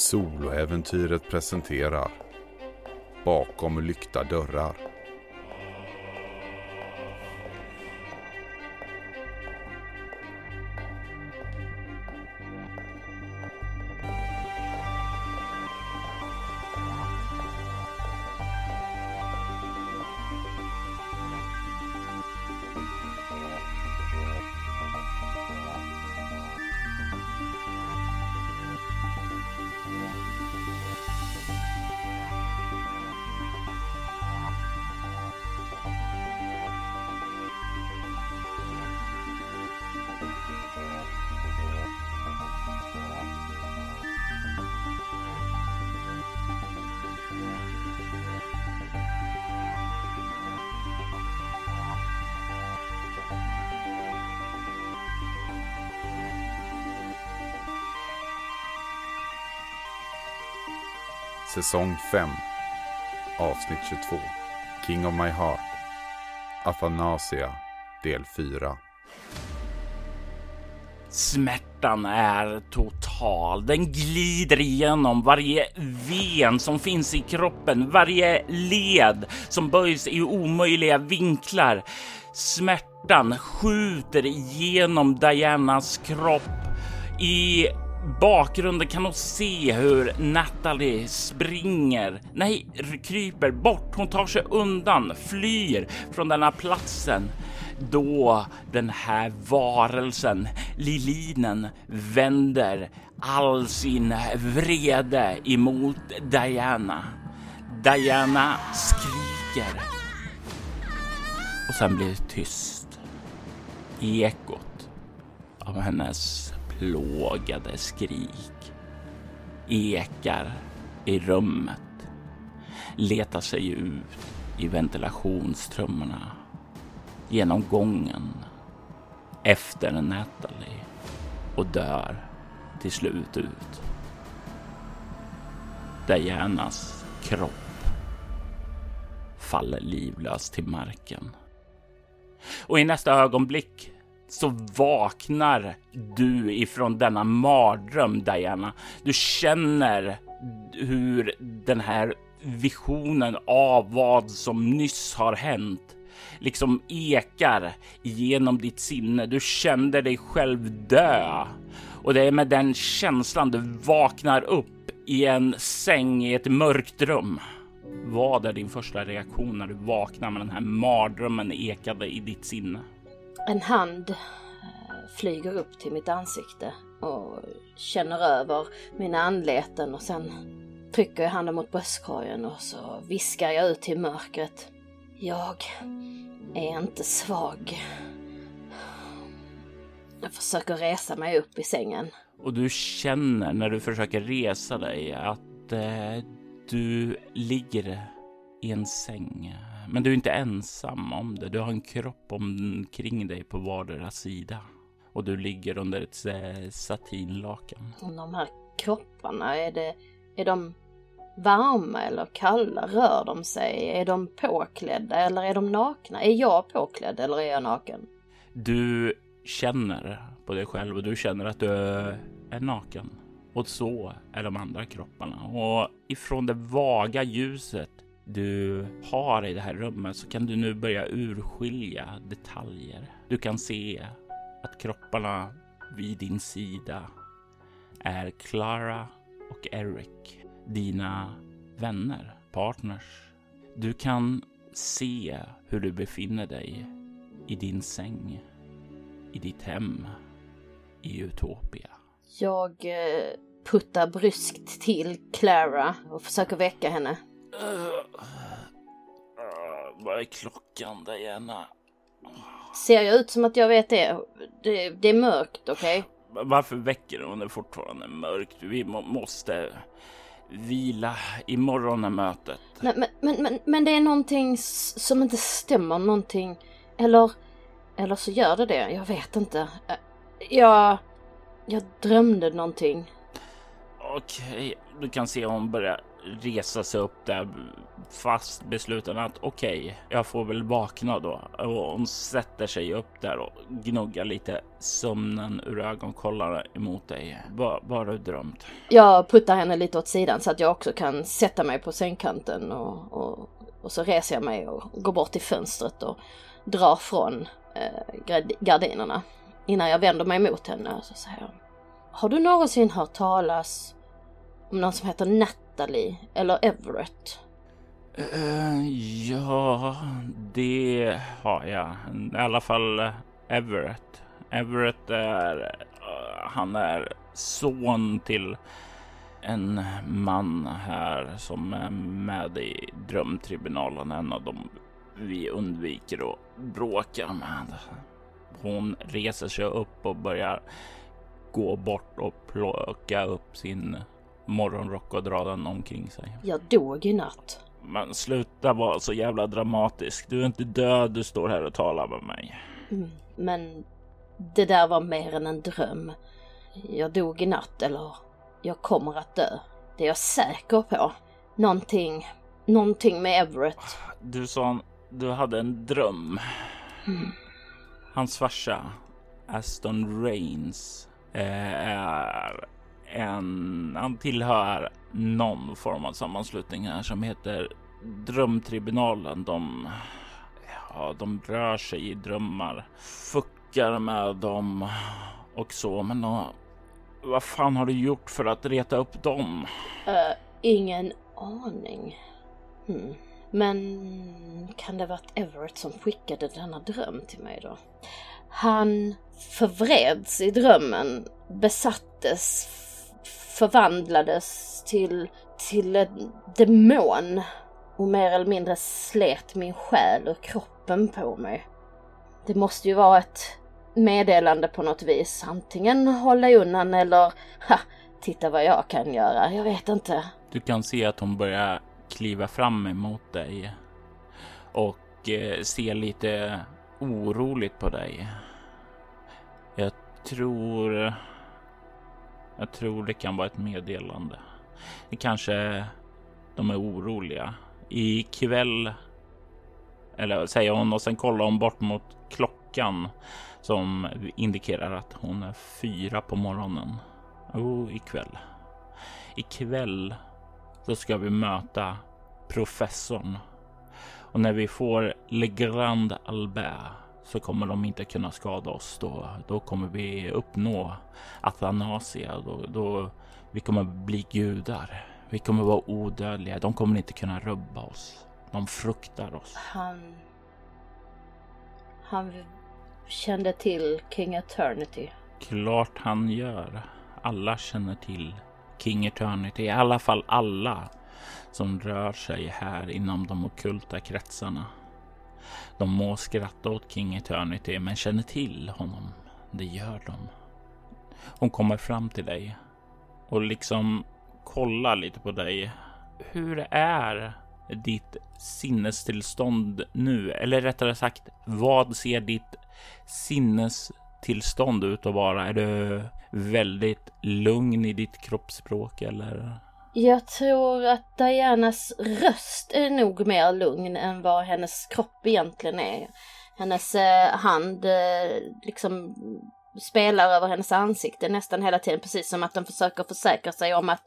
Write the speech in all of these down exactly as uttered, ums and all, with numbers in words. Soloäventyret presenterar Bakom lyckta dörrar. Säsong fem, avsnitt tjugotvå, King of my heart, Athanasia, del fyra. Smärtan är total. Den glider igenom varje ven som finns i kroppen, varje led som böjs i omöjliga vinklar. Smärtan skjuter igenom Dianas kropp. I bakgrunden kan hon se hur Natalie springer, nej, kryper bort. Hon tar sig undan, flyr från den här platsen. Då den här varelsen, Lilinen, vänder all sin vrede emot Diana. Diana skriker. Och sen blir det tyst. I ekot av hennes plågade skrik ekar i rummet, letar sig ut i ventilationstrummarna, genom gången, efter Natalie, och dör till slut ut. Dianas kropp faller livlös till marken. Och i nästa ögonblick så vaknar du ifrån denna mardröm, Diana. Du känner hur den här visionen av vad som nyss har hänt liksom ekar genom ditt sinne. Du kände dig själv dö. Och det är med den känslan du vaknar upp i en säng i ett mörkt rum. Vad är din första reaktion när du vaknar med den här mardrömmen ekade i ditt sinne? En hand flyger upp till mitt ansikte och känner över mina anleten, och sen trycker jag handen mot bröstkorgen och så viskar jag ut till mörkret. Jag är inte svag. Jag försöker resa mig upp i sängen. Och du känner när du försöker resa dig att eh, du ligger i en säng. Men du är inte ensam om det. Du har en kropp omkring dig på vardera sida. Och du ligger under ett satinlakan. De här kropparna, är, det, är de varma eller kalla? Rör de sig? Är de påklädda eller är de nakna? Är jag påklädd eller är jag naken? Du känner på dig själv och du känner att du är naken. Och så är de andra kropparna. Och ifrån det vaga ljuset du har i det här rummet så kan du nu börja urskilja detaljer. Du kan se att kropparna vid din sida är Clara och Eric, dina vänner, partners. Du kan se hur du befinner dig i din säng, i ditt hem, i Utopia. Jag puttar bryskt till Clara och försöker väcka henne. Uh, uh, vad är klockan, Diana? Ser jag ut som att jag vet det? Det, det är mörkt, okej? Okay? Varför väcker du om det fortfarande är mörkt? Vi må, måste vila imorgon när mötet. Men, men, men, men, men det är någonting som inte stämmer, någonting. Eller, eller så gör det det, jag vet inte. Jag, jag drömde någonting. Okej, okay. Du kan se hon börjar resa sig upp där, fast besluten att okej, okay, jag får väl vakna då. Och hon sätter sig upp där och gnuggar lite sömnen ur ögonkollarna emot dig. Vad har du drömt? Jag puttar henne lite åt sidan så att jag också kan sätta mig på sängkanten och, och, och så reser jag mig och går bort till fönstret och drar från eh, gardinerna. Innan jag vänder mig mot henne så säger hon: har du någonsin hört talas om någon som heter Natalie eller Everett? Uh, ja, det har jag. I alla fall Everett. Everett är... Uh, han är son till en man här som är med i Drömtribunalen. En av dem vi undviker att bråka med. Hon reser sig upp och börjar gå bort och plocka upp sin morgonrock och dra den omkring sig. Jag dog i natt. Men sluta vara så jävla dramatisk. Du är inte död, du står här och talar med mig. Mm, men det där var mer än en dröm. Jag dog i natt, eller jag kommer att dö. Det är jag säker på. Någonting, någonting med Everett. Du sa du hade en dröm. Mm. Hans farsa, Aston Raines, är en, han tillhör någon form av sammanslutning här som heter Drömtribunalen. De, ja, de rör sig i drömmar, fuckar med dem och så. Men då, vad fan har du gjort för att reta upp dem? Uh, ingen aning. Mm. Men kan det varit Everett som skickade denna dröm till mig då? Han förvreds i drömmen, besattes, förvandlades till, till en demon och mer eller mindre slet min själ och kroppen på mig. Det måste ju vara ett meddelande på något vis. Antingen hålla undan eller ha, titta vad jag kan göra, jag vet inte. Du kan se att hon börjar kliva fram emot dig och eh, se lite oroligt på dig. Jag tror jag tror det kan vara ett meddelande. Det kanske de är oroliga. Ikväll, eller säger hon och sen kollar hon bort mot klockan som indikerar att hon är fyra på morgonen. Oh, ikväll. Ikväll så ska vi möta professorn. Och när vi får Le Grand Albert så kommer de inte kunna skada oss då. Då kommer vi uppnå Athanasia. Då, då, vi kommer bli gudar. Vi kommer vara odödliga. De kommer inte kunna rubba oss. De fruktar oss. Han... Han kände till King Eternity. Klart han gör. Alla känner till King Eternity. I alla fall alla som rör sig här inom de ockulta kretsarna. De må skratta åt King Eternity, men känner till honom. Det gör de. Hon kommer fram till dig och liksom kollar lite på dig. Hur är ditt sinnestillstånd nu? Eller rättare sagt, vad ser ditt sinnestillstånd ut att vara? Är du väldigt lugn i ditt kroppsspråk eller... Jag tror att Dianas röst är nog mer lugn än vad hennes kropp egentligen är. Hennes eh, hand eh, liksom spelar över hennes ansikte nästan hela tiden. Precis som att de försöker försäkra sig om att,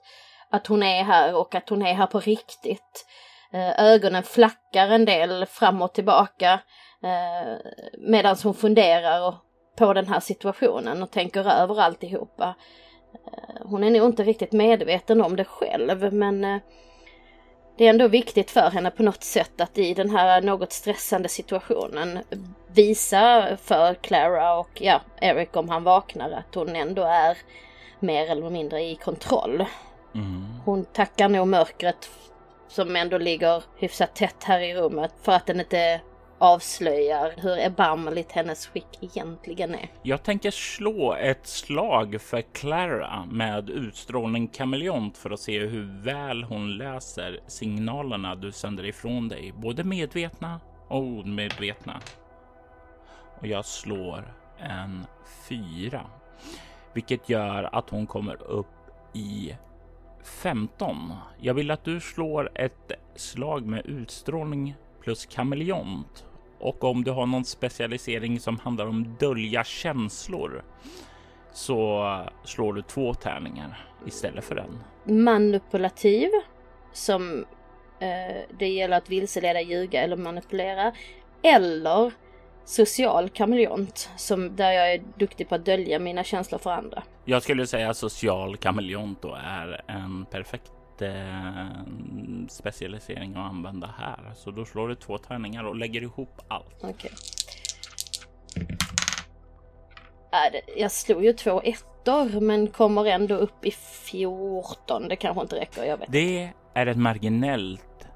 att hon är här och att hon är här på riktigt. Eh, ögonen flackar en del fram och tillbaka eh, medan hon funderar på den här situationen och tänker över alltihopa. Hon är nog inte riktigt medveten om det själv, men det är ändå viktigt för henne på något sätt att i den här något stressande situationen visa för Clara och ja, Eric om han vaknar att hon ändå är mer eller mindre i kontroll. Mm. Hon tackar nog mörkret som ändå ligger hyfsat tätt här i rummet för att den inte avslöjar hur erbarmligt hennes skick egentligen är. Jag tänker slå ett slag för Clara med utstrålning kameleont för att se hur väl hon läser signalerna du sänder ifrån dig. Både medvetna och omedvetna. Och jag slår en fyra. Vilket gör att hon kommer upp i femton. Jag vill att du slår ett slag med utstrålning plus kameleont. Och om du har någon specialisering som handlar om dölja känslor så slår du två tärningar istället för en. Manipulativ, som eh, det gäller att vilseleda, ljuga eller manipulera. Eller social kameleont, som där jag är duktig på att dölja mina känslor för andra. Jag skulle säga att social kameleont då är en perfekt eh, specialisering att använda här. Så då slår du två tärningar och lägger ihop allt. Okej. Okay. Jag slog ju två ettor, men kommer ändå upp i fjorton. Det kanske inte räcker, jag vet. Det är ett marginellt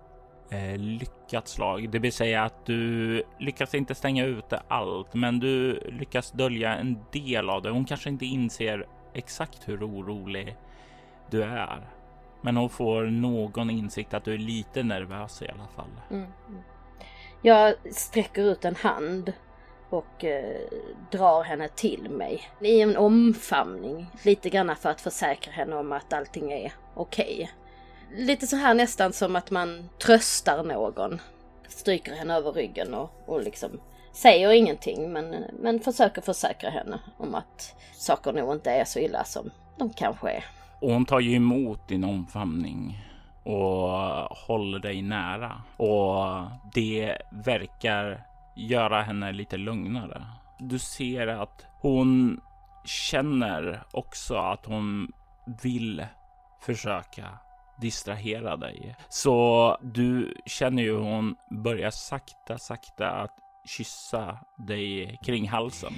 eh, lyckat slag. Det vill säga att du lyckas inte stänga ute allt, men du lyckas dölja en del av det. Hon kanske inte inser exakt hur orolig du är, men hon får någon insikt att du är lite nervös i alla fall. Mm. Jag sträcker ut en hand och eh, drar henne till mig i en omfamning, lite grann för att försäkra henne om att allting är okej. Okay. Lite så här nästan som att man tröstar någon. Stryker henne över ryggen och, och liksom säger ingenting. Men, men försöker försäkra henne om att saker nog inte är så illa som de kanske är. Och hon tar ju emot din omfamning och håller dig nära. Och det verkar göra henne lite lugnare. Du ser att hon känner också att hon vill försöka distrahera dig. Så du känner ju hon börjar sakta, sakta att kyssa dig kring halsen.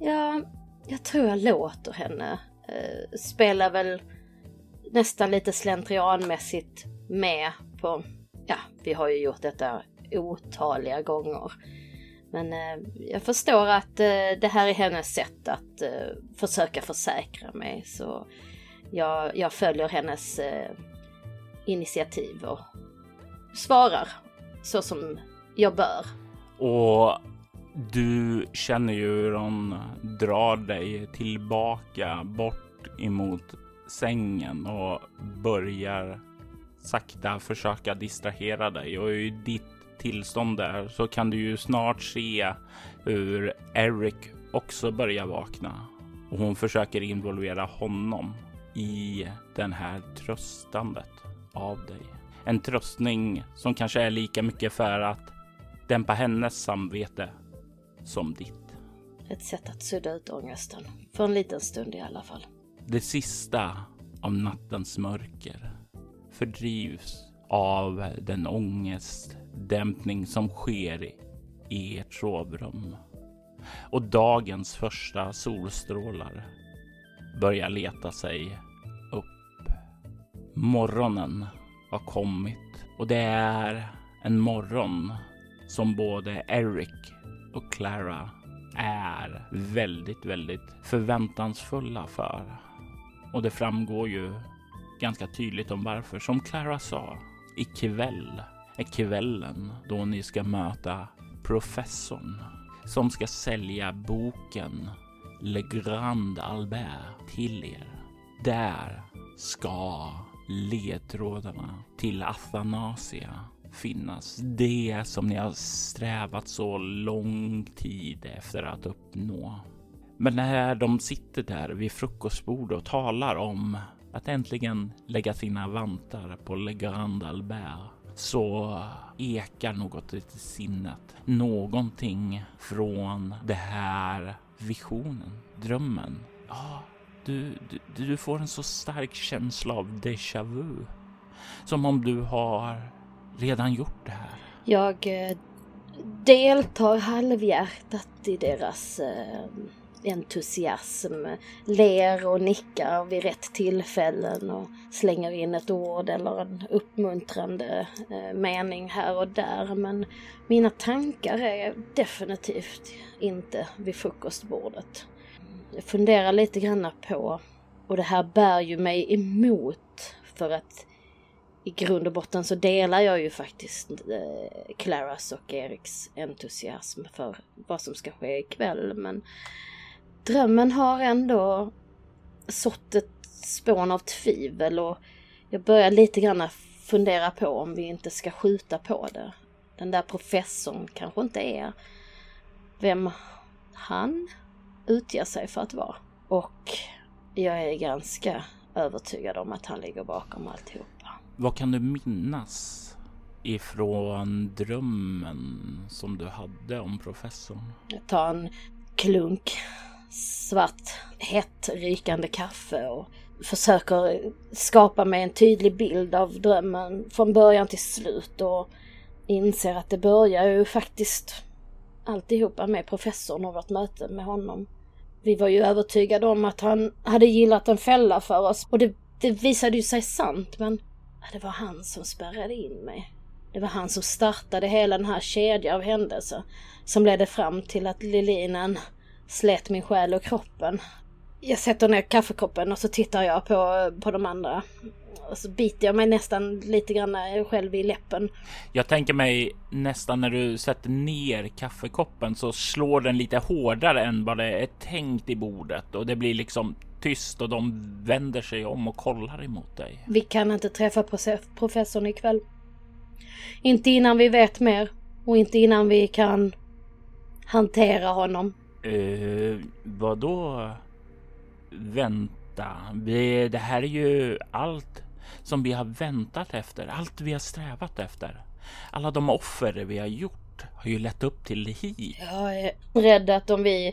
Ja, jag tror jag låter henne. Eh, spelar väl nästan lite slentrianmässigt med på, ja, vi har ju gjort detta otaliga gånger. Men eh, jag förstår att eh, det här är hennes sätt att eh, försöka försäkra mig. Så jag, jag följer hennes eh, initiativ och svarar så som jag bör. Och du känner ju hur hon drar dig tillbaka bort emot sängen och börjar sakta försöka distrahera dig. Och i ditt tillstånd där så kan du ju snart se hur Eric också börjar vakna. Och hon försöker involvera honom i den här tröstandet av dig. En tröstning som kanske är lika mycket för att dämpa hennes samvete som ditt. Ett sätt att sudda ut ångesten. För en liten stund i alla fall. Det sista av nattens mörker fördrivs av den ångestdämpning som sker i ert sovrum. Och dagens första solstrålar börjar leta sig. Morgonen har kommit och det är en morgon som både Eric och Clara är väldigt, väldigt förväntansfulla för. Och det framgår ju ganska tydligt om varför. Som Clara sa, ikväll är kvällen då ni ska möta professorn som ska sälja boken Le Grand Albert till er. Där ska ledtrådarna till Athanasia finnas. Det som ni har strävat så lång tid efter att uppnå. Men när de sitter där vid frukostbordet och talar om att äntligen lägga sina vantar på Le Grand Albert, så ekar något i sinnet. Någonting från det här visionen, drömmen. Ja. Du, du, du får en så stark känsla av déjà vu. Som om du har redan gjort det här. Jag eh, deltar halvhjärtat i deras eh, entusiasm. Ler och nickar vid rätt tillfällen. Och slänger in ett ord eller en uppmuntrande eh, mening här och där. Men mina tankar är definitivt inte vid frukostbordet. Jag funderar lite grann på, och det här bär ju mig emot, för att i grund och botten så delar jag ju faktiskt eh, Claras och Eriks entusiasm för vad som ska ske ikväll. Men drömmen har ändå sått ett spån av tvivel, och Jag börjar lite grann fundera på om vi inte ska skjuta på det. Den där professorn kanske inte är vem han utger sig för att vara. Och jag är ganska övertygad om att han ligger bakom alltihopa. Vad kan du minnas ifrån drömmen som du hade om professorn? Jag tar en klunk svart, hett, rykande kaffe och försöker skapa mig en tydlig bild av drömmen från början till slut och inser att det börjar ju faktiskt alltihopa med professorn och vårt möte med honom. Vi var ju övertygade om att han hade gillat en fälla för oss och det, det visade ju sig sant, men det var han som spärrade in mig. Det var han som startade hela den här kedjan av händelser som ledde fram till att Lilinen slet min själ och kroppen. Jag sätter ner kaffekoppen och så tittar jag på, på de andra. Och så biter jag mig nästan lite grann själv i läppen. Jag tänker mig nästan när du sätter ner kaffekoppen så slår den lite hårdare än vad det är tänkt i bordet. Och det blir liksom tyst och de vänder sig om och kollar emot dig. Vi kan inte träffa professorn ikväll. Inte innan vi vet mer. Och inte innan vi kan hantera honom. Uh, vadå? Vänta. Vi, det här är ju allt som vi har väntat efter. Allt vi har strävat efter. Alla de offer vi har gjort har ju lett upp till det hit. Jag är rädd att om vi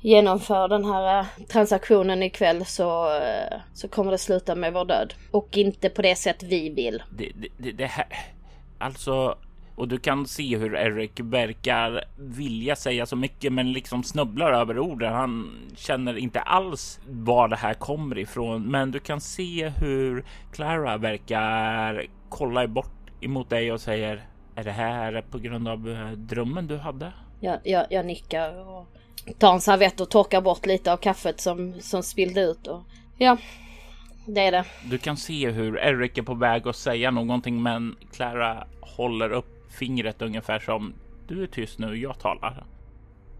genomför den här transaktionen ikväll så, så kommer det sluta med vår död. Och inte på det sätt vi vill. Det, det, det här... Alltså... Och du kan se hur Eric verkar vilja säga så mycket men liksom snubblar över orden. Han känner inte alls var det här kommer ifrån. Men du kan se hur Clara verkar kolla bort emot dig och säger: är det här på grund av drömmen du hade? Jag, jag, jag nickar och tar en servett och torkar bort lite av kaffet som, som spillde ut. Och... ja, det är det. Du kan se hur Eric är på väg att säga någonting men Clara håller upp fingret ungefär som: du är tyst nu, jag talar.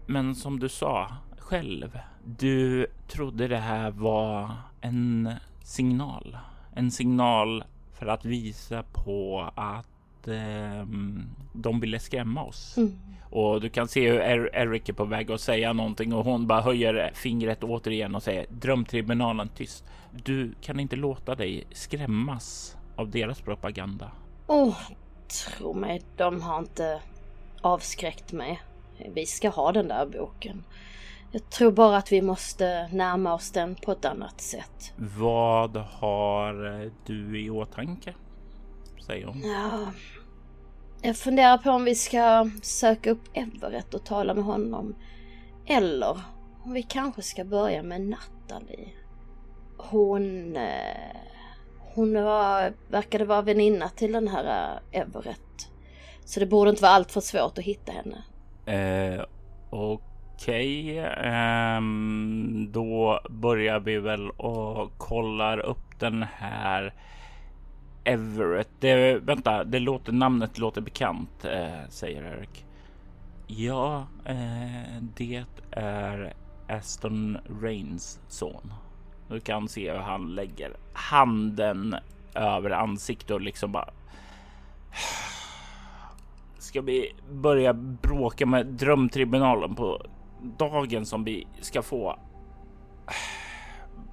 Men som du sa själv, du trodde det här var en signal. En signal för att visa på att eh, de ville skrämma oss. Mm. Och du kan se hur Eric är på väg att säga någonting och hon bara höjer fingret återigen och säger: drömtribunalen, tyst. Du kan inte låta dig skrämmas av deras propaganda. Åh, oh. Tro mig, de har inte avskräckt mig. Vi ska ha den där boken. Jag tror bara att vi måste närma oss den på ett annat sätt. Vad har du i åtanke? Säger hon. Ja, jag funderar på om vi ska söka upp Everett och tala med honom. Eller om vi kanske ska börja med Natalie. Hon... Eh... Hon var, verkade vara väninna till den här Everett. Så det borde inte vara allt för svårt att hitta henne. Eh, Okej. Okay. Eh, då börjar vi väl och kollar upp den här Everett. Det, vänta, det låter, namnet låter bekant, eh, säger Eric. Ja, eh, det är Aston Raines son. Du kan se hur han lägger handen över ansiktet och liksom bara... Ska vi börja bråka med drömtribunalen på dagen som vi ska få?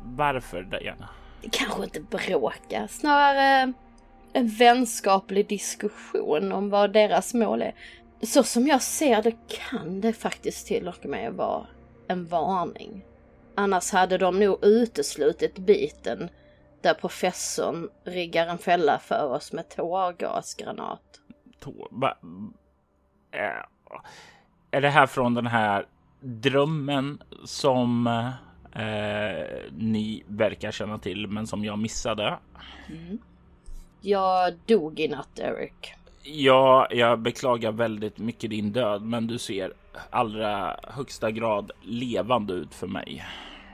Varför, Diana? Kanske inte bråka. Snarare en vänskaplig diskussion om vad deras mål är. Så som jag ser det kan det faktiskt till och med vara en varning. Annars hade de nog uteslutit biten där professorn riggar en fälla för oss med tårgasgranat. Tår... Ba, äh, är det här från den här drömmen som äh, ni verkar känna till men som jag missade? Mm. Jag dog i natt, Eric. Ja, jag beklagar väldigt mycket din död, men du ser allra högsta grad levande ut för mig.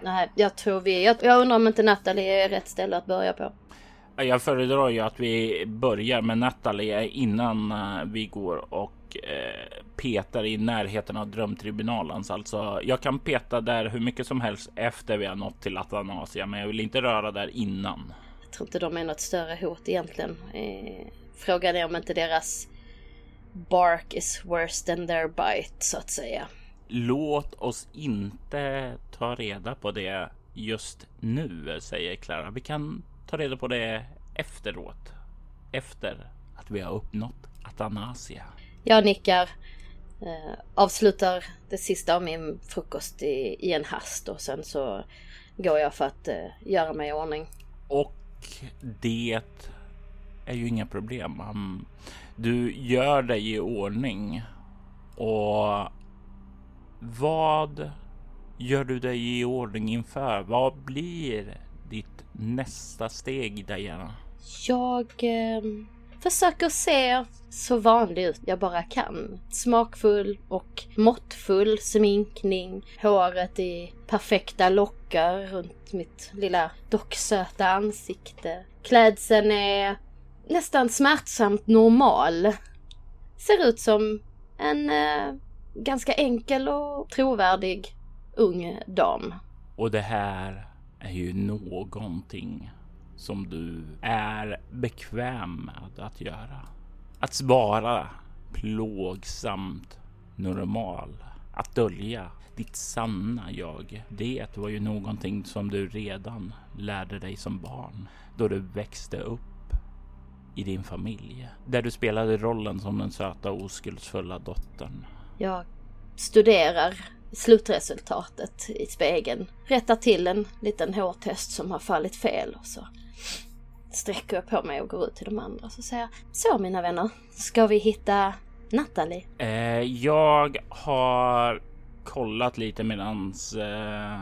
Nej, jag tror vi... Jag, jag undrar om inte Natalie är rätt ställe att börja på. Jag föredrar ju att vi börjar med Natalie innan vi går och eh, petar i närheten av drömtribunalen. Så alltså, jag kan peta där hur mycket som helst efter vi har nått till Athanasia, men jag vill inte röra där innan. Jag tror inte de är något större hot egentligen. Eh, frågan är om inte deras bark is worse than their bite, så att säga. Låt oss inte ta reda på det just nu, säger Clara. Vi kan ta reda på det efteråt. Efter att vi har uppnått Athanasia. Jag nickar. Eh, avslutar det sista av min frukost i, i en hast. Och sen så går jag för att eh, göra mig i ordning. Och det är ju inga problem. Du gör dig i ordning. Och vad gör du dig i ordning inför? Vad blir ditt nästa steg, Diana? Jag eh, försöker se så vanlig ut jag bara kan. Smakfull och måttfull sminkning. Håret i perfekta lockar runt mitt lilla docksöta ansikte. Klädseln är nästan smärtsamt normal. Ser ut som en eh, ganska enkel och trovärdig ung dam. Och det här är ju någonting som du är bekväm med att göra. Att vara plågsamt normal. Att dölja ditt sanna jag. Det var ju någonting som du redan lärde dig som barn. Då du växte upp i din familj. Där du spelade rollen som den söta oskuldsfulla dottern. Jag studerar slutresultatet i spegeln. Rättar till en liten hårtest som har fallit fel. Och så sträcker jag på mig och går ut till de andra. Så säger jag, så mina vänner, ska vi hitta Natalie? Eh, jag har kollat lite medans eh,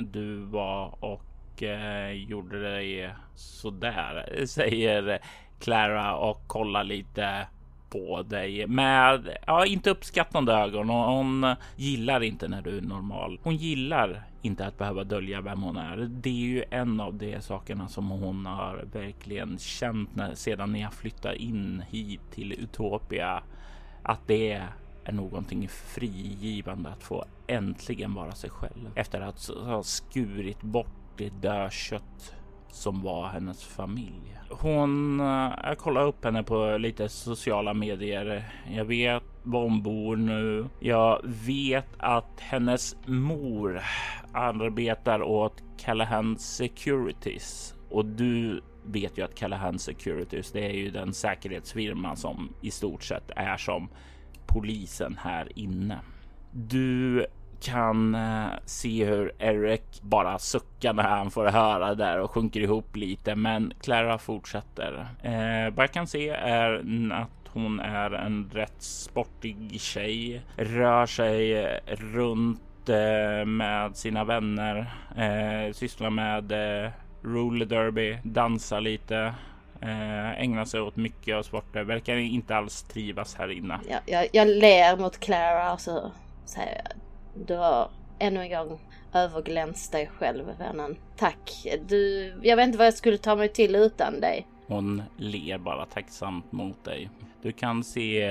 du var och eh, gjorde dig sådär, säger Clara och kollar lite på dig med, ja, inte uppskattande ögon. Hon gillar inte när du är normal. Hon gillar inte att behöva dölja vem hon är. Det är ju en av de sakerna som hon har verkligen känt när, sedan ni har flyttat in hit till Utopia, att det är någonting frigivande att få äntligen vara sig själv efter att ha skurit bort det dödkött som var hennes familj. Hon, jag kollar upp henne på lite sociala medier. Jag vet var hon bor nu. Jag vet att hennes mor arbetar åt Callahan Securities. Och du vet ju att Callahan Securities, det är ju den säkerhetsfirma som i stort sett är som polisen här inne. Du kan se hur Eric bara suckar när han får höra där och sjunker ihop lite, men Clara fortsätter. Eh, vad jag kan se är att hon är en rätt sportig tjej, rör sig runt eh, med sina vänner, eh, sysslar med eh, roller derby, dansar lite, eh, ägnar sig åt mycket av sporter, verkar inte alls trivas här inne. Jag, jag, jag ler mot Clara och så säger jag, du har ännu en gång överglänst dig själv, vännen. Tack. Du, jag vet inte vad jag skulle ta mig till utan dig. Hon ler bara tacksamt mot dig. Du kan se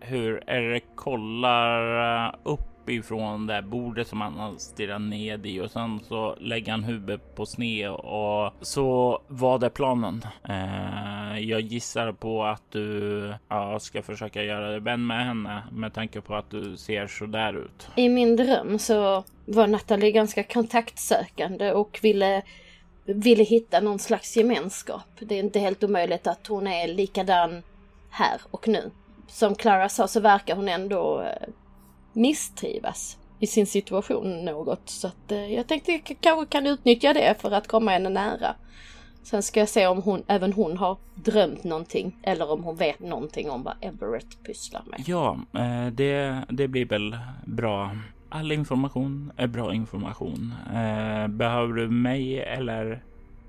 hur Eric kollar uppifrån det där bordet som han stirrar ned i. Och sen så lägger han huvudet på sned. Och så vad är planen? Eh, jag gissar på att du ja, ska försöka göra det vän med henne. Med tanke på att du ser så där ut. I min dröm så var Natalie ganska kontaktsökande. Och ville... ville hitta någon slags gemenskap. Det är inte helt omöjligt att hon är likadan här och nu. Som Clara sa så verkar hon ändå misstrivas i sin situation något. Så att jag tänkte att jag kanske kan utnyttja det för att komma henne nära. Sen ska jag se om hon, även hon har drömt någonting. Eller om hon vet någonting om vad Everett pysslar med. Ja, det, det blir väl bra. All information är bra information. Eh, behöver du mig eller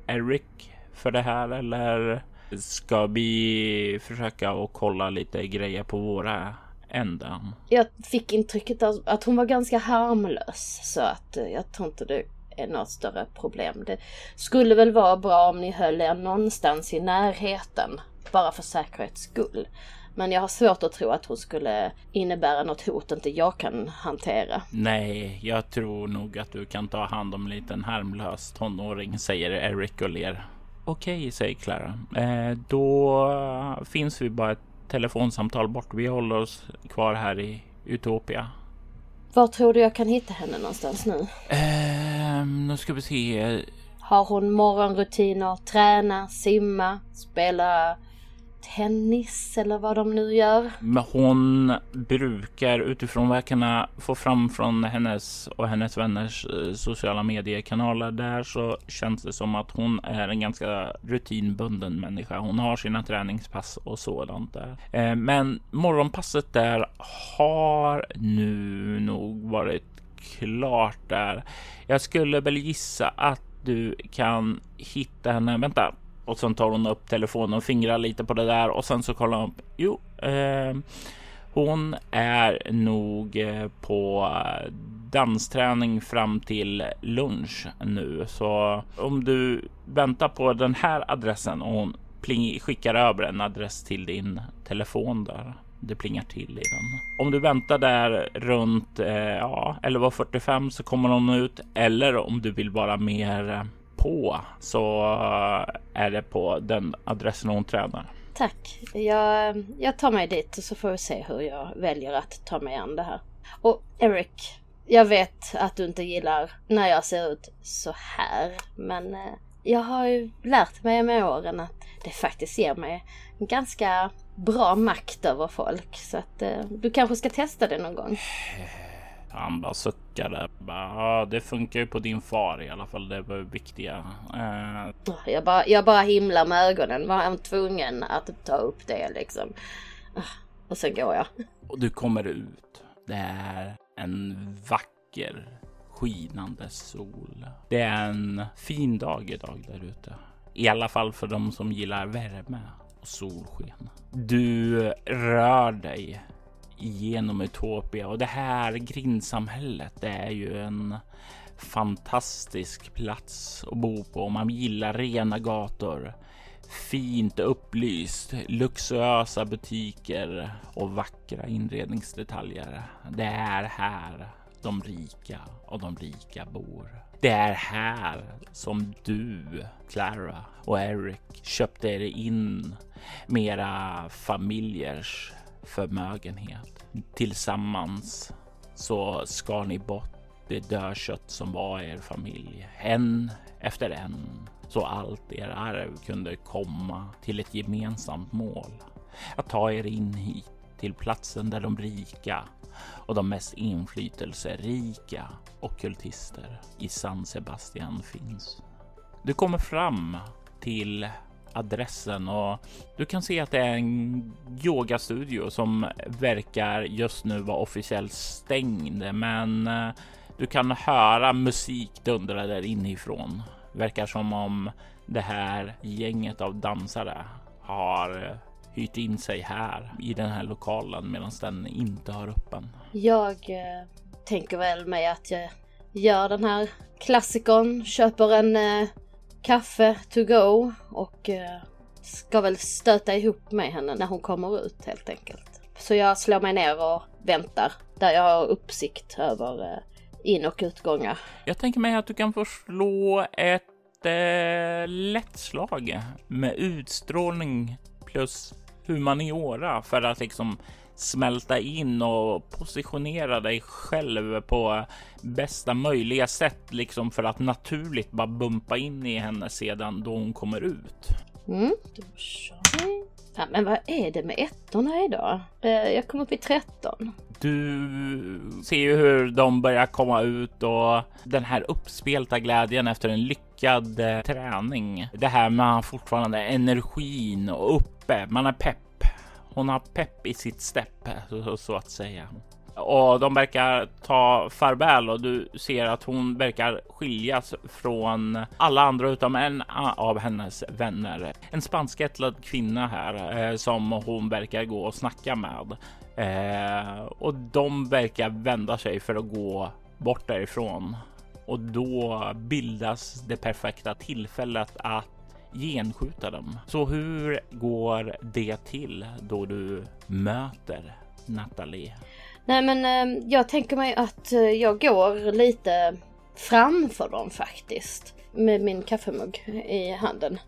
Eric för det här? Eller ska vi försöka och kolla lite grejer på våra ändan? Jag fick intrycket att hon var ganska harmlös. Så att jag tror inte det är något större problem. Det skulle väl vara bra om ni höll er någonstans i närheten. Bara för säkerhets skull. Men jag har svårt att tro att hon skulle innebära något hot inte jag kan hantera. Nej, jag tror nog att du kan ta hand om en liten harmlös tonåring, säger Eric och ler. Okej, okay, säger Clara. Eh, då finns vi bara ett telefonsamtal bort. Vi håller oss kvar här i Utopia. Var tror du jag kan hitta henne någonstans nu? Eh, nu ska vi se. Har hon morgonrutiner? Träna, simma, spela tennis eller vad de nu gör? Men hon brukar, utifrån vad jag kan få fram från hennes och hennes vänners sociala mediekanaler där, så känns det som att hon är en ganska rutinbunden människa. Hon har sina träningspass och sådant där. Men morgonpasset där har nu nog varit klart där. Jag skulle väl gissa att du kan hitta henne. Vänta. Och sen tar hon upp telefonen och fingrar lite på det där. Och sen så kollar hon upp. Jo, eh, hon är nog på dansträning fram till lunch nu. Så om du väntar på den här adressen och hon pling, skickar över en adress till din telefon där. Det plingar till i den. Om du väntar där runt eh, ja, elva fyrtiofem så kommer hon ut. Eller om du vill vara mer... på, så är det på den adressen hon tränar. Tack. Jag, jag tar mig dit och så får vi se hur jag väljer att ta mig an det här. Och Eric, jag vet att du inte gillar när jag ser ut så här, men jag har ju lärt mig med åren att det faktiskt ger mig en ganska bra makt över folk, så att du kanske ska testa det någon gång. Han bara suckade. Ja, det funkar ju på din far i alla fall. Det var ju viktiga. Eh. Jag, bara, jag bara himlar med ögonen. Var han tvungen att ta upp det liksom? Och sen går jag. Och du kommer ut. Det är en vacker, skinande sol. Det är en fin dag idag där ute. I alla fall för de som gillar värme och solsken. Du rör dig genom Utopia, och det här grindsamhället, det är ju en fantastisk plats att bo på. Man gillar rena gator, fint upplyst, luxuösa butiker och vackra inredningsdetaljer. Det är här de rika och de rika bor. Det är här som du, Clara och Eric köpte er in med era familjers förmögenhet. Tillsammans så skar ni bort det dödkött som var er familj, en efter en, så allt er arv kunde komma till ett gemensamt mål. Att ta er in hit till platsen där de rika och de mest inflytelserika ockultister i San Sebastian finns. Du kommer fram till adressen och du kan se att det är en yogastudio som verkar just nu vara officiellt stängd, men du kan höra musik dundra där inifrån. Verkar som om det här gänget av dansare har hyrt in sig här i den här lokalen medan den inte har öppen. Jag eh, tänker väl mig att jag gör den här klassikern, köper en eh... kaffe to go och eh, ska väl stöta ihop med henne när hon kommer ut helt enkelt. Så jag slår mig ner och väntar där jag har uppsikt över eh, in- och utgångar. Jag tänker mig att du kan få slå ett eh, lätt slag med utstrålning plus humaniora för att liksom smälta in och positionera dig själv på bästa möjliga sätt liksom, för att naturligt bara bumpa in i henne sedan då hon kommer ut. Mm, då kör vi. Ja, men vad är det med ettorna idag? Jag kom upp i tretton. Du ser ju hur de börjar komma ut och den här uppspelta glädjen efter en lyckad träning. Det här med fortfarande energin och uppe, man är pepp. Hon har pepp i sitt stepp, så att säga. Och de verkar ta farväl och du ser att hon verkar skiljas från alla andra utom en av hennes vänner. En spanskättlad kvinna här som hon verkar gå och snacka med. Och de verkar vända sig för att gå bort därifrån. Och då bildas det perfekta tillfället att genskjuta dem. Så hur går det till då du möter Natalie? Nej, men jag tänker mig att jag går lite framför dem faktiskt. med min kaffemugg i handen.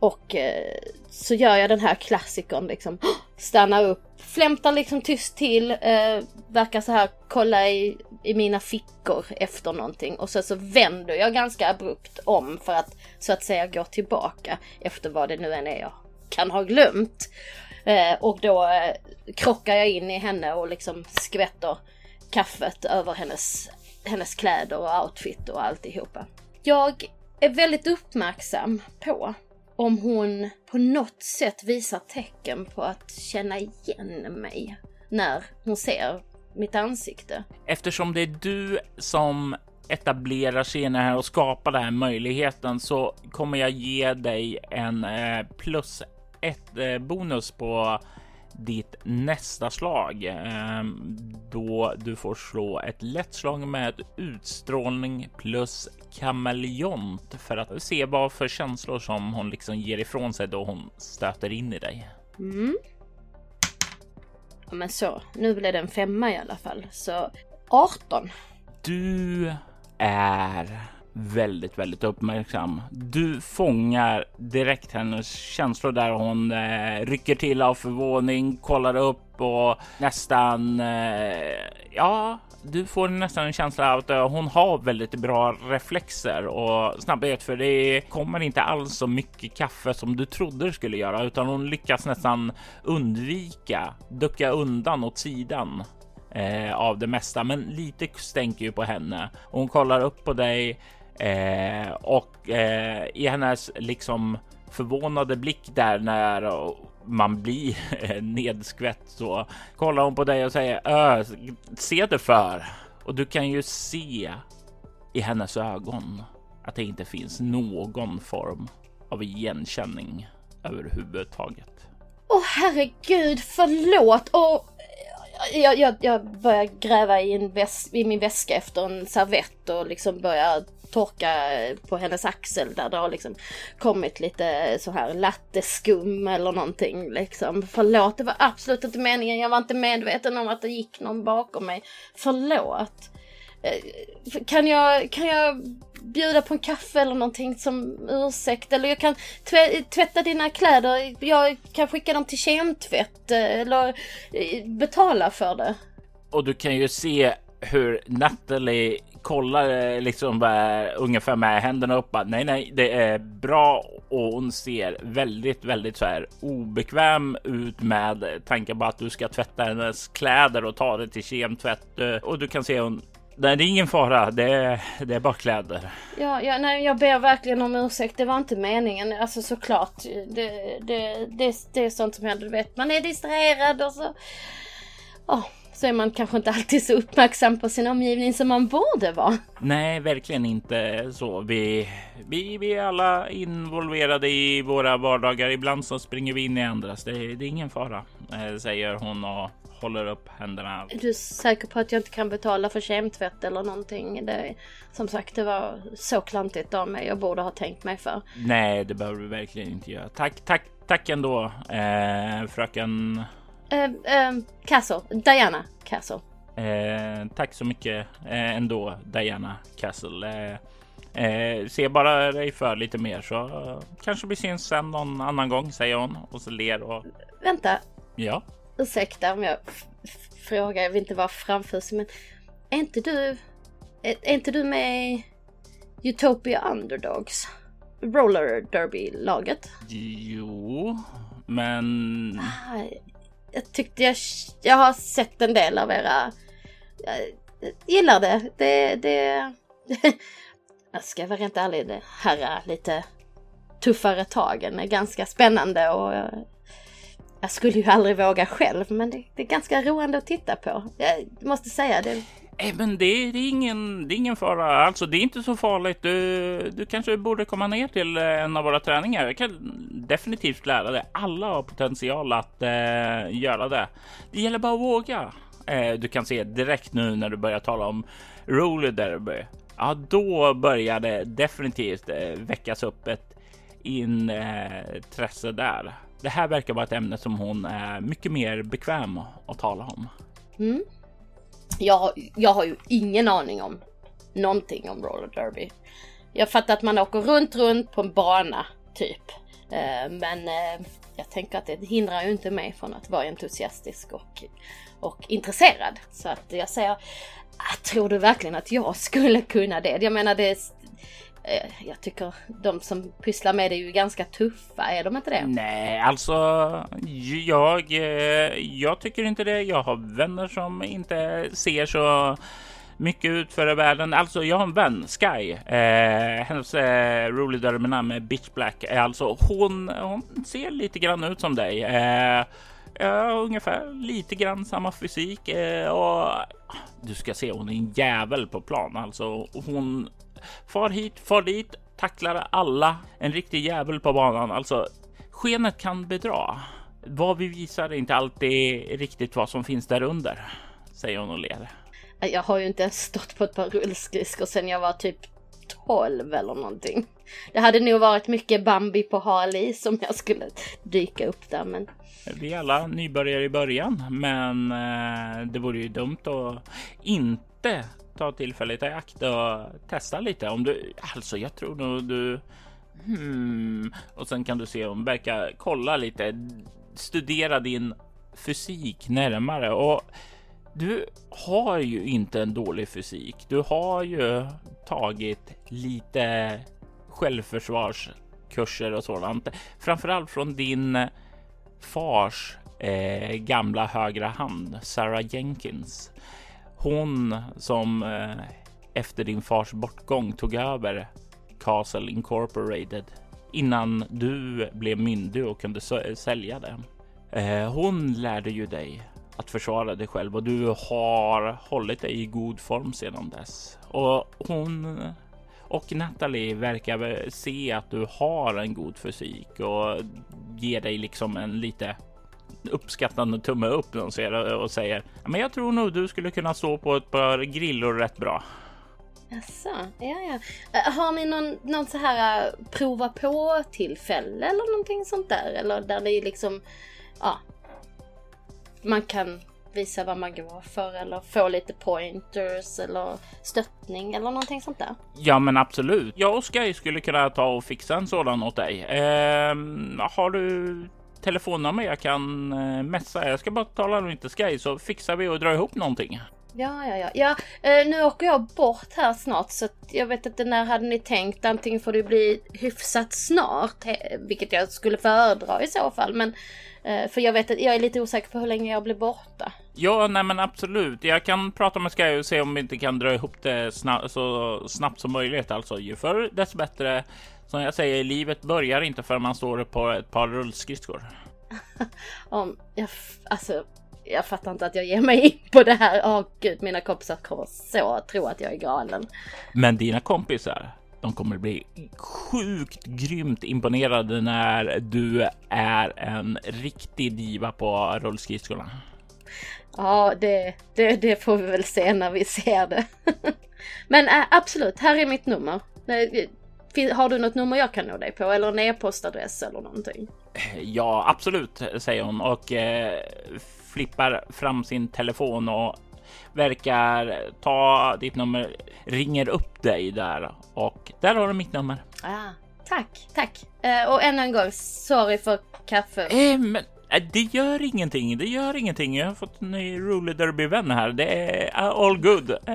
Och eh, så gör jag den här klassikern, liksom stannar upp, flämtar liksom tyst till, eh, verkar så här, kolla i, i mina fickor efter någonting. Och så, så vänder jag ganska abrupt om för att så att säga gå tillbaka efter vad det nu än är jag kan ha glömt. Eh, och då eh, krockar jag in i henne och liksom skvätter kaffet över hennes, hennes kläder och outfit och alltihopa. Jag är väldigt uppmärksam på om hon på något sätt visar tecken på att känna igen mig när hon ser mitt ansikte. Eftersom det är du som etablerar scener här och skapar den här möjligheten, så kommer jag ge dig en plus ett bonus på ditt nästa slag, då du får slå ett lätt slag med utstrålning plus kameleont för att se vad för känslor som hon liksom ger ifrån sig då hon stöter in i dig. Mm. Ja, men så, nu blev det en femma i alla fall, så arton. Du är väldigt, väldigt uppmärksam. Du fångar direkt hennes känslor där hon eh, rycker till av förvåning, kollar upp och nästan... Eh, ja, du får nästan en känsla av att eh, hon har väldigt bra reflexer och snabbhet, för det kommer inte alls så mycket kaffe som du trodde skulle göra, utan hon lyckas nästan undvika, ducka undan åt sidan eh, av det mesta, men lite stänker ju på henne. Hon kollar upp på dig. Eh, och eh, i hennes liksom förvånade blick där när man blir nedskvätt, så kollar hon på dig och säger Ö, se det för. Och du kan ju se i hennes ögon att det inte finns någon form av igenkänning överhuvudtaget. Åh oh, herregud, förlåt. Åh oh. Jag, jag, jag börjar gräva i, en väs- i min väska efter en servett och liksom börjar torka på hennes axel där det har liksom kommit lite så här latteskum eller någonting liksom. Förlåt, det var absolut inte meningen. Jag var inte medveten om att det gick någon bakom mig. Förlåt. Kan jag, kan jag bjuda på en kaffe eller någonting som ursäkt? Eller jag kan tv- tvätta dina kläder. Jag kan skicka dem till kemtvätt eller betala för det. Och du kan ju se hur Natalie kollar liksom bara, ungefär med händerna upp. Nej, nej, det är bra. Och hon ser väldigt, väldigt så här obekväm ut med tanken på att du ska tvätta hennes kläder och ta det till kemtvätt. Och du kan se hon... Nej, det är ingen fara. Det är, det är bara kläder. Ja, ja, nej, jag ber verkligen om ursäkt. Det var inte meningen. Alltså såklart. Det, det, det, det är sånt som händer. Du vet, man är distraherad och så... Oh, så är man kanske inte alltid så uppmärksam på sin omgivning som man borde vara. Nej, verkligen inte så. Vi, vi, vi är alla involverade i våra vardagar. Ibland så springer vi in i andras. Det, det är ingen fara, säger hon och... håller upp händerna. Du är säker på att jag inte kan betala för kemtvätt eller någonting? Det, som sagt, det var så klantigt av mig. Jag borde ha tänkt mig för. Nej, det behöver du verkligen inte göra. Tack, tack, tack ändå, eh, fröken... Eh, eh, Castle. Diana Castle. Eh, tack så mycket eh, ändå, Diana Castle. Eh, Eh, se bara dig för lite mer, så eh, kanske vi syns sen någon annan gång, säger hon. Och så ler och... Vänta. Ja? Ursäkta om jag f- f- frågar, jag vill inte vara framfusig, men är inte du är, är inte du med i Utopia Underdogs, roller derby-laget? Jo, men... Ah, jag tyckte jag, jag har sett en del av era... Jag, jag gillar det. Det, det... jag ska vara rent ärlig, det här lite tuffare tagen är ganska spännande och... Jag skulle ju aldrig våga själv, men det, det är ganska roande att titta på. Jag måste säga det. Äh, men det, det, är ingen, det är ingen fara. Alltså, det är inte så farligt. Du, du kanske borde komma ner till en av våra träningar. Jag kan definitivt lära dig. Alla har potential att eh, göra det. Det gäller bara att våga. Eh, du kan se direkt nu när du börjar tala om roller derby. Ja, då börjar det definitivt eh, väckas upp ett intresse eh, där. Det här verkar vara ett ämne som hon är mycket mer bekväm att tala om. Mm. Jag, jag har ju ingen aning om någonting om roller derby. Jag fattar att man åker runt runt på en bana typ. Eh, men eh, jag tänker att det hindrar ju inte mig från att vara entusiastisk och, och intresserad. Så att jag säger, tror du verkligen att jag skulle kunna det? Jag menar det... Jag tycker de som pysslar med det är ju ganska tuffa, är de inte det? Nej, alltså jag, jag tycker inte det. Jag har vänner som inte ser så mycket ut för världen. Alltså jag har en vän, Skye. eh, Hennes eh, roligare med namn är Bitch Black. Alltså hon, hon ser lite grann ut som dig. eh, Ja, ungefär lite grann samma fysik. eh, Och du ska se, hon är en jävel på plan. Alltså hon far hit, far dit, tacklar alla. En riktig jävel på banan. Alltså, skenet kan bedra. Vad vi visar är inte alltid riktigt vad som finns där under, säger hon och ler. Jag har ju inte ens stått på ett par rullskridskor sen jag var typ tolv eller någonting. Det hade nog varit mycket Bambi på Harley som jag skulle dyka upp där, men... Vi är alla nybörjare i början, men det vore ju dumt att inte ta tillfället i akt och testa lite. Om du, alltså jag tror nog du hmm. Och sen kan du se om verkar kolla lite, studera din fysik närmare. Och du har ju inte en dålig fysik. Du har ju tagit lite självförsvarskurser och sådant, framförallt från din fars eh, gamla högra hand, Sarah Jenkins. Hon som eh, efter din fars bortgång tog över Castle Incorporated innan du blev myndig och kunde sälja det. Eh, hon lärde ju dig att försvara dig själv och du har hållit dig i god form sedan dess. Och hon och Natalie verkar se att du har en god fysik och ger dig liksom en lite... uppskattande tumme upp och säger, men jag tror nog du skulle kunna stå på ett par grillor rätt bra. Jaså, ja, ja. Har ni någon, någon så här prova på tillfälle eller någonting sånt där? Eller där det är liksom, ja, man kan visa vad man går för eller få lite pointers eller stöttning eller någonting sånt där. Ja men absolut. Jag och Sky skulle kunna ta och fixa en sådan åt dig. Eh, har du telefonnummer jag kan eh, messa? Jag ska bara tala om inte Sky så fixar vi och drar ihop någonting. Ja, ja, ja. ja eh, nu åker jag bort här snart så att jag vet inte när hade ni tänkt. Antingen får det bli hyfsat snart, vilket jag skulle föredra i så fall. Men, eh, för jag vet att jag är lite osäker på hur länge jag blir borta. Ja, nej men absolut. Jag kan prata med Sky och se om vi inte kan dra ihop det snab- så snabbt som möjligt. Alltså ju förr desto bättre. Som jag säger, livet börjar inte förrän man står på ett par rullskridskor. Om jag f- alltså, jag fattar inte att jag ger mig in på det här. Åh gud, mina kompisar kommer så tro att jag är galen. Men dina kompisar, de kommer bli sjukt grymt imponerade när du är en riktig diva på rullskridskorna. Ja, det, det, det får vi väl se när vi ser det. Men äh, absolut, här är mitt nummer. Har du något nummer jag kan nå dig på? Eller en e-postadress eller någonting? Ja, absolut, säger hon. Och eh, flippar fram sin telefon och verkar ta ditt nummer. Ringer upp dig där. Och där har du mitt nummer. Ah, tack, tack. Eh, och ännu en gång, sorry för kaffe. Eh, men det gör ingenting, det gör ingenting. Jag har fått en ny roller derby-vän här. Det är all good. Eh.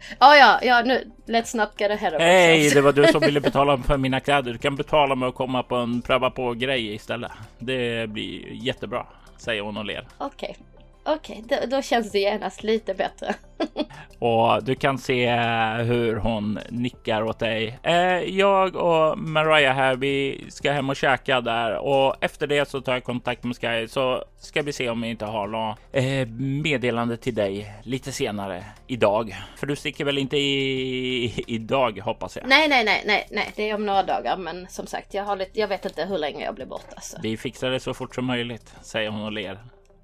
Oh, ja, ja, nu, let's not get ahead of. Hej, det var du som ville betala för mina kläder. Du kan betala med att komma på en pröva på grej istället. Det blir jättebra, säger hon och ler. Okej, okay. okej, okay. då, då känns det genast lite bättre. Och du kan se hur hon nickar åt dig. Jag och Mariah här, vi ska hem och käka där. Och efter det så tar jag kontakt med Sky. Så ska vi se om vi inte har något meddelande till dig lite senare idag. För du sticker väl inte i, idag hoppas jag. Nej, nej, nej, nej, nej. Det är om några dagar. Men som sagt, jag, har lite, jag vet inte hur länge jag blir borta så. Vi fixar det så fort som möjligt, säger hon och ler.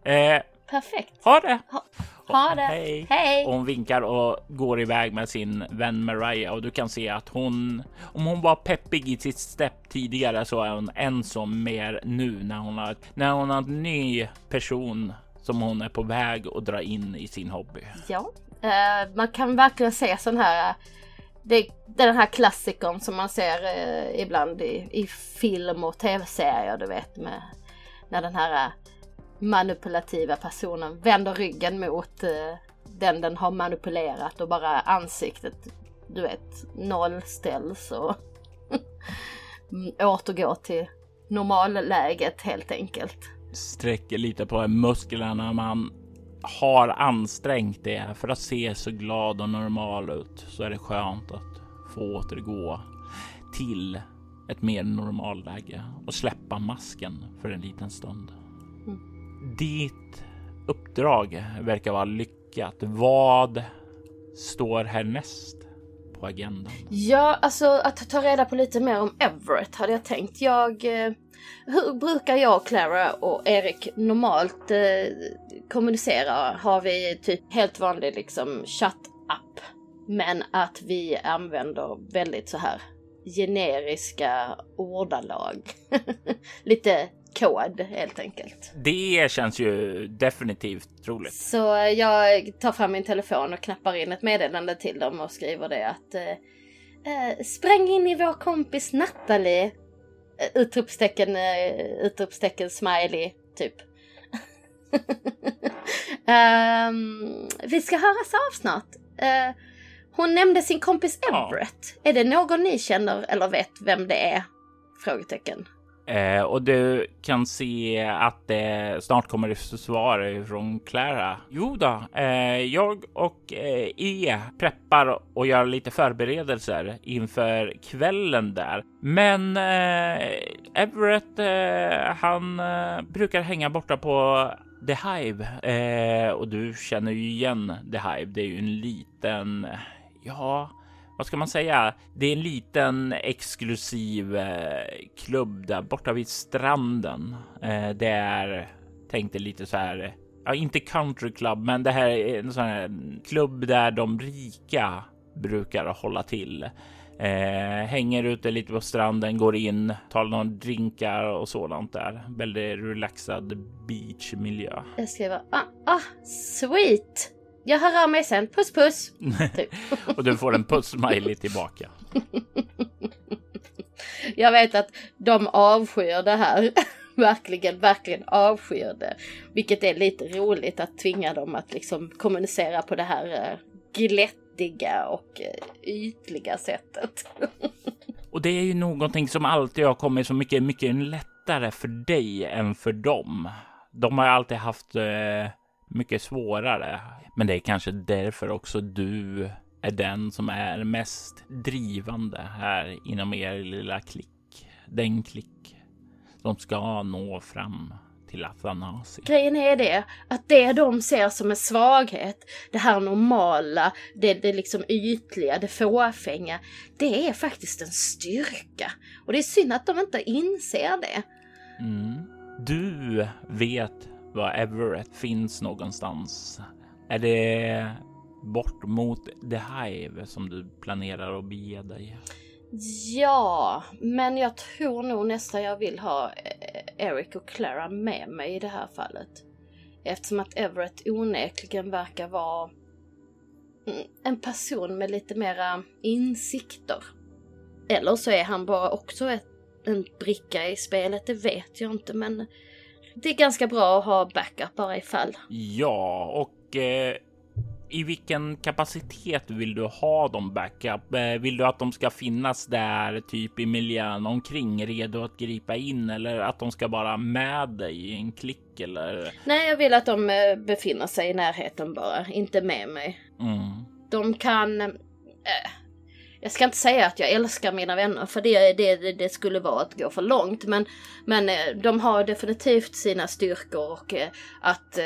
Eh, Perfekt. Ha det! Ha- Ha det. Hej. Hej. Hon vinkar och går iväg med sin vän Mariah. Och du kan se att hon, om hon var peppig i sitt stepp tidigare, så är hon ensam mer nu när hon har, när hon har en ny person som hon är på väg att dra in i sin hobby. Ja, eh, man kan verkligen se sån här det är den här klassikern som man ser eh, ibland i, i film och tv-serier, du vet, med, när den här manipulativa personen vänder ryggen mot eh, den den har manipulerat och bara ansiktet, du vet, nollställs och återgår till normalläget helt enkelt. Sträcker lite på musklerna, man har ansträngt det för att se så glad och normal ut, så är det skönt att få återgå till ett mer normalläge och släppa masken för en liten stund. Mm. Ditt uppdrag verkar vara lyckat. Vad står härnäst på agendan? Ja, alltså att ta reda på lite mer om Everett hade jag tänkt. Jag, eh, hur brukar jag, Clara och Erik normalt eh, kommunicera? Har vi typ helt vanlig liksom chattapp, men att vi använder väldigt så här generiska ordalag. Lite kod helt enkelt. Det känns ju definitivt troligt. Så jag tar fram min telefon och knappar in ett meddelande till dem och skriver det att eh, spräng in i vår kompis Natalie, utropstecken, utropstecken smiley typ. um, vi ska höras av snart. Uh, hon nämnde sin kompis Everett. Ja. Är det någon ni känner eller vet vem det är? Frågetecken. Eh, och du kan se att eh, snart kommer det svar från Clara. Jo då, eh, jag och eh, E preppar och gör lite förberedelser inför kvällen där. Men eh, Everett, eh, han eh, brukar hänga borta på The Hive. Eh, och du känner ju igen The Hive, det är ju en liten... ja... vad ska man säga? Det är en liten exklusiv eh, klubb där borta vid stranden. Eh, det är, tänkte lite så här, ja, inte country club, men det här är en sån här klubb där de rika brukar hålla till. Eh, hänger ute lite på stranden, går in, tar någon drinkar och sådant där. Väldigt relaxad beachmiljö. Jag skriver, ah, ah, sweet! Jag hör av mig sen. Puss, puss. Typ. Och du får en puss-smiley tillbaka. Jag vet att de avskyr det här. Verkligen, verkligen avskyr det. Vilket är lite roligt att tvinga dem att liksom kommunicera på det här glättiga och ytliga sättet. Och det är ju någonting som alltid har kommit så mycket, mycket lättare för dig än för dem. De har alltid haft... Eh... mycket svårare. Men det är kanske därför också du är den som är mest drivande här inom er lilla klick. Den klick som ska nå fram till Athanasia. Grejen är det att det de ser som en svaghet, det här normala, det, det liksom ytliga, det fåfänga, det är faktiskt en styrka. Och det är synd att de inte inser det. Mm. Du vet var Everett finns någonstans. Är det bort mot The Hive som du planerar att bege dig? Ja, men jag tror nog nästan jag vill ha Eric och Clara med mig i det här fallet. Eftersom att Everett onekligen verkar vara en person med lite mera insikter. Eller så är han bara också ett, en bricka i spelet, det vet jag inte, men det är ganska bra att ha backup bara i fall. Ja, och eh, i vilken kapacitet vill du ha dem backup? Eh, vill du att de ska finnas där typ i miljön omkring, redo att gripa in? Eller att de ska bara med dig i en klick? Eller? Nej, jag vill att de eh, befinner sig i närheten bara, inte med mig. Mm. De kan... Eh, jag ska inte säga att jag älskar mina vänner, för det, det, det skulle vara att gå för långt. Men, men de har definitivt sina styrkor och att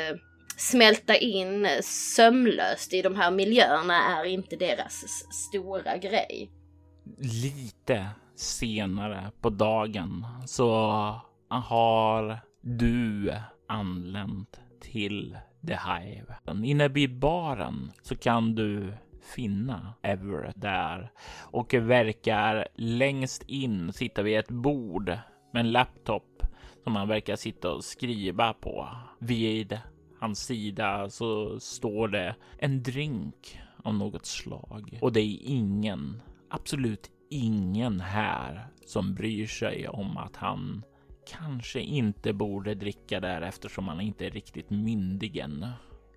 smälta in sömlöst i de här miljöerna är inte deras stora grej. Lite senare på dagen så har du anlänt till The Hive. Inne vid baren så kan du finna Everett där och verkar längst in sitta vid ett bord med en laptop som han verkar sitta och skriva på. Vid hans sida så står det en drink av något slag. Och det är ingen, absolut ingen här som bryr sig om att han kanske inte borde dricka där eftersom han inte är riktigt myndig än.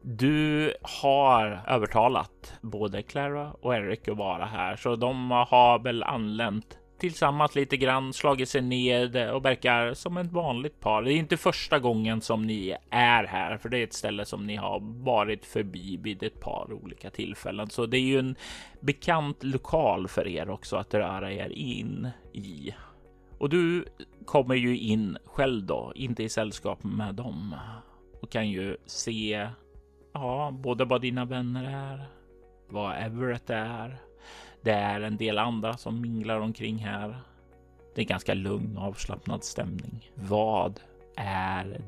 Du har övertalat både Clara och Eric att vara här, så de har väl anlänt tillsammans lite grann, slagit sig ned och verkar som ett vanligt par. Det är inte första gången som ni är här, för det är ett ställe som ni har varit förbi vid ett par olika tillfällen. Så det är ju en bekant lokal för er också att röra er in i. Och du kommer ju in själv då, inte i sällskap med dem. Och kan ju se, ja, både vad dina vänner är, vad Everett är. Det är en del andra som minglar omkring här. Det är ganska lugn, avslappnad stämning. Vad är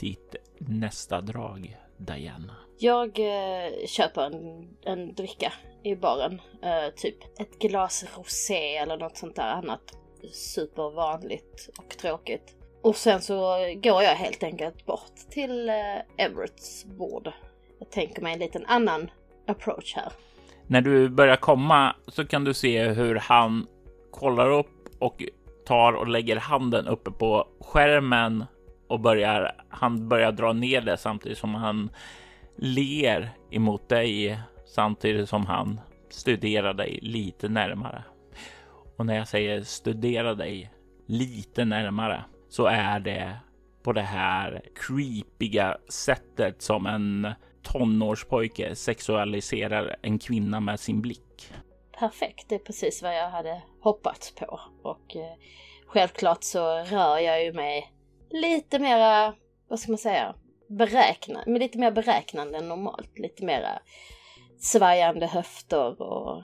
ditt nästa drag, Diana? Jag eh, köper en, en dricka i baren. Eh, typ ett glas rosé eller något sånt där annat. Supervanligt och tråkigt. Och sen så går jag helt enkelt bort till eh, Everetts bord. Jag tänker mig en liten annan approach här. När du börjar komma så kan du se hur han kollar upp och tar och lägger handen uppe på skärmen och börjar, han börjar dra ner det samtidigt som han ler emot dig, samtidigt som han studerar dig lite närmare. Och när jag säger studera dig lite närmare så är det på det här creepiga sättet som en tonårspojke sexualiserar en kvinna med sin blick. Perfekt, det är precis vad jag hade hoppats på. Och eh, självklart så rör jag ju mig lite mera, vad ska man säga, beräknande, men lite mer beräknande än normalt. Lite mera svajande höfter och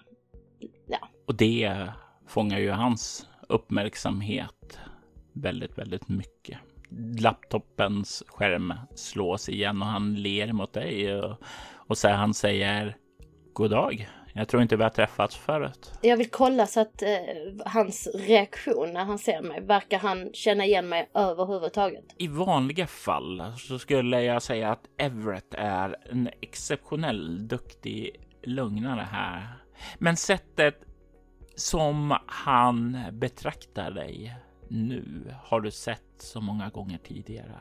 ja. Och det fångar ju hans uppmärksamhet väldigt, väldigt mycket. Laptopens skärm slås igen och han ler mot dig och, och så han säger god dag, jag tror inte vi har träffats förut. Jag vill kolla så att eh, hans reaktion när han ser mig, verkar han känna igen mig överhuvudtaget? I vanliga fall så skulle jag säga att Everett är en exceptionell duktig lugnare här, men sättet som han betraktar dig nu har du sett så många gånger tidigare.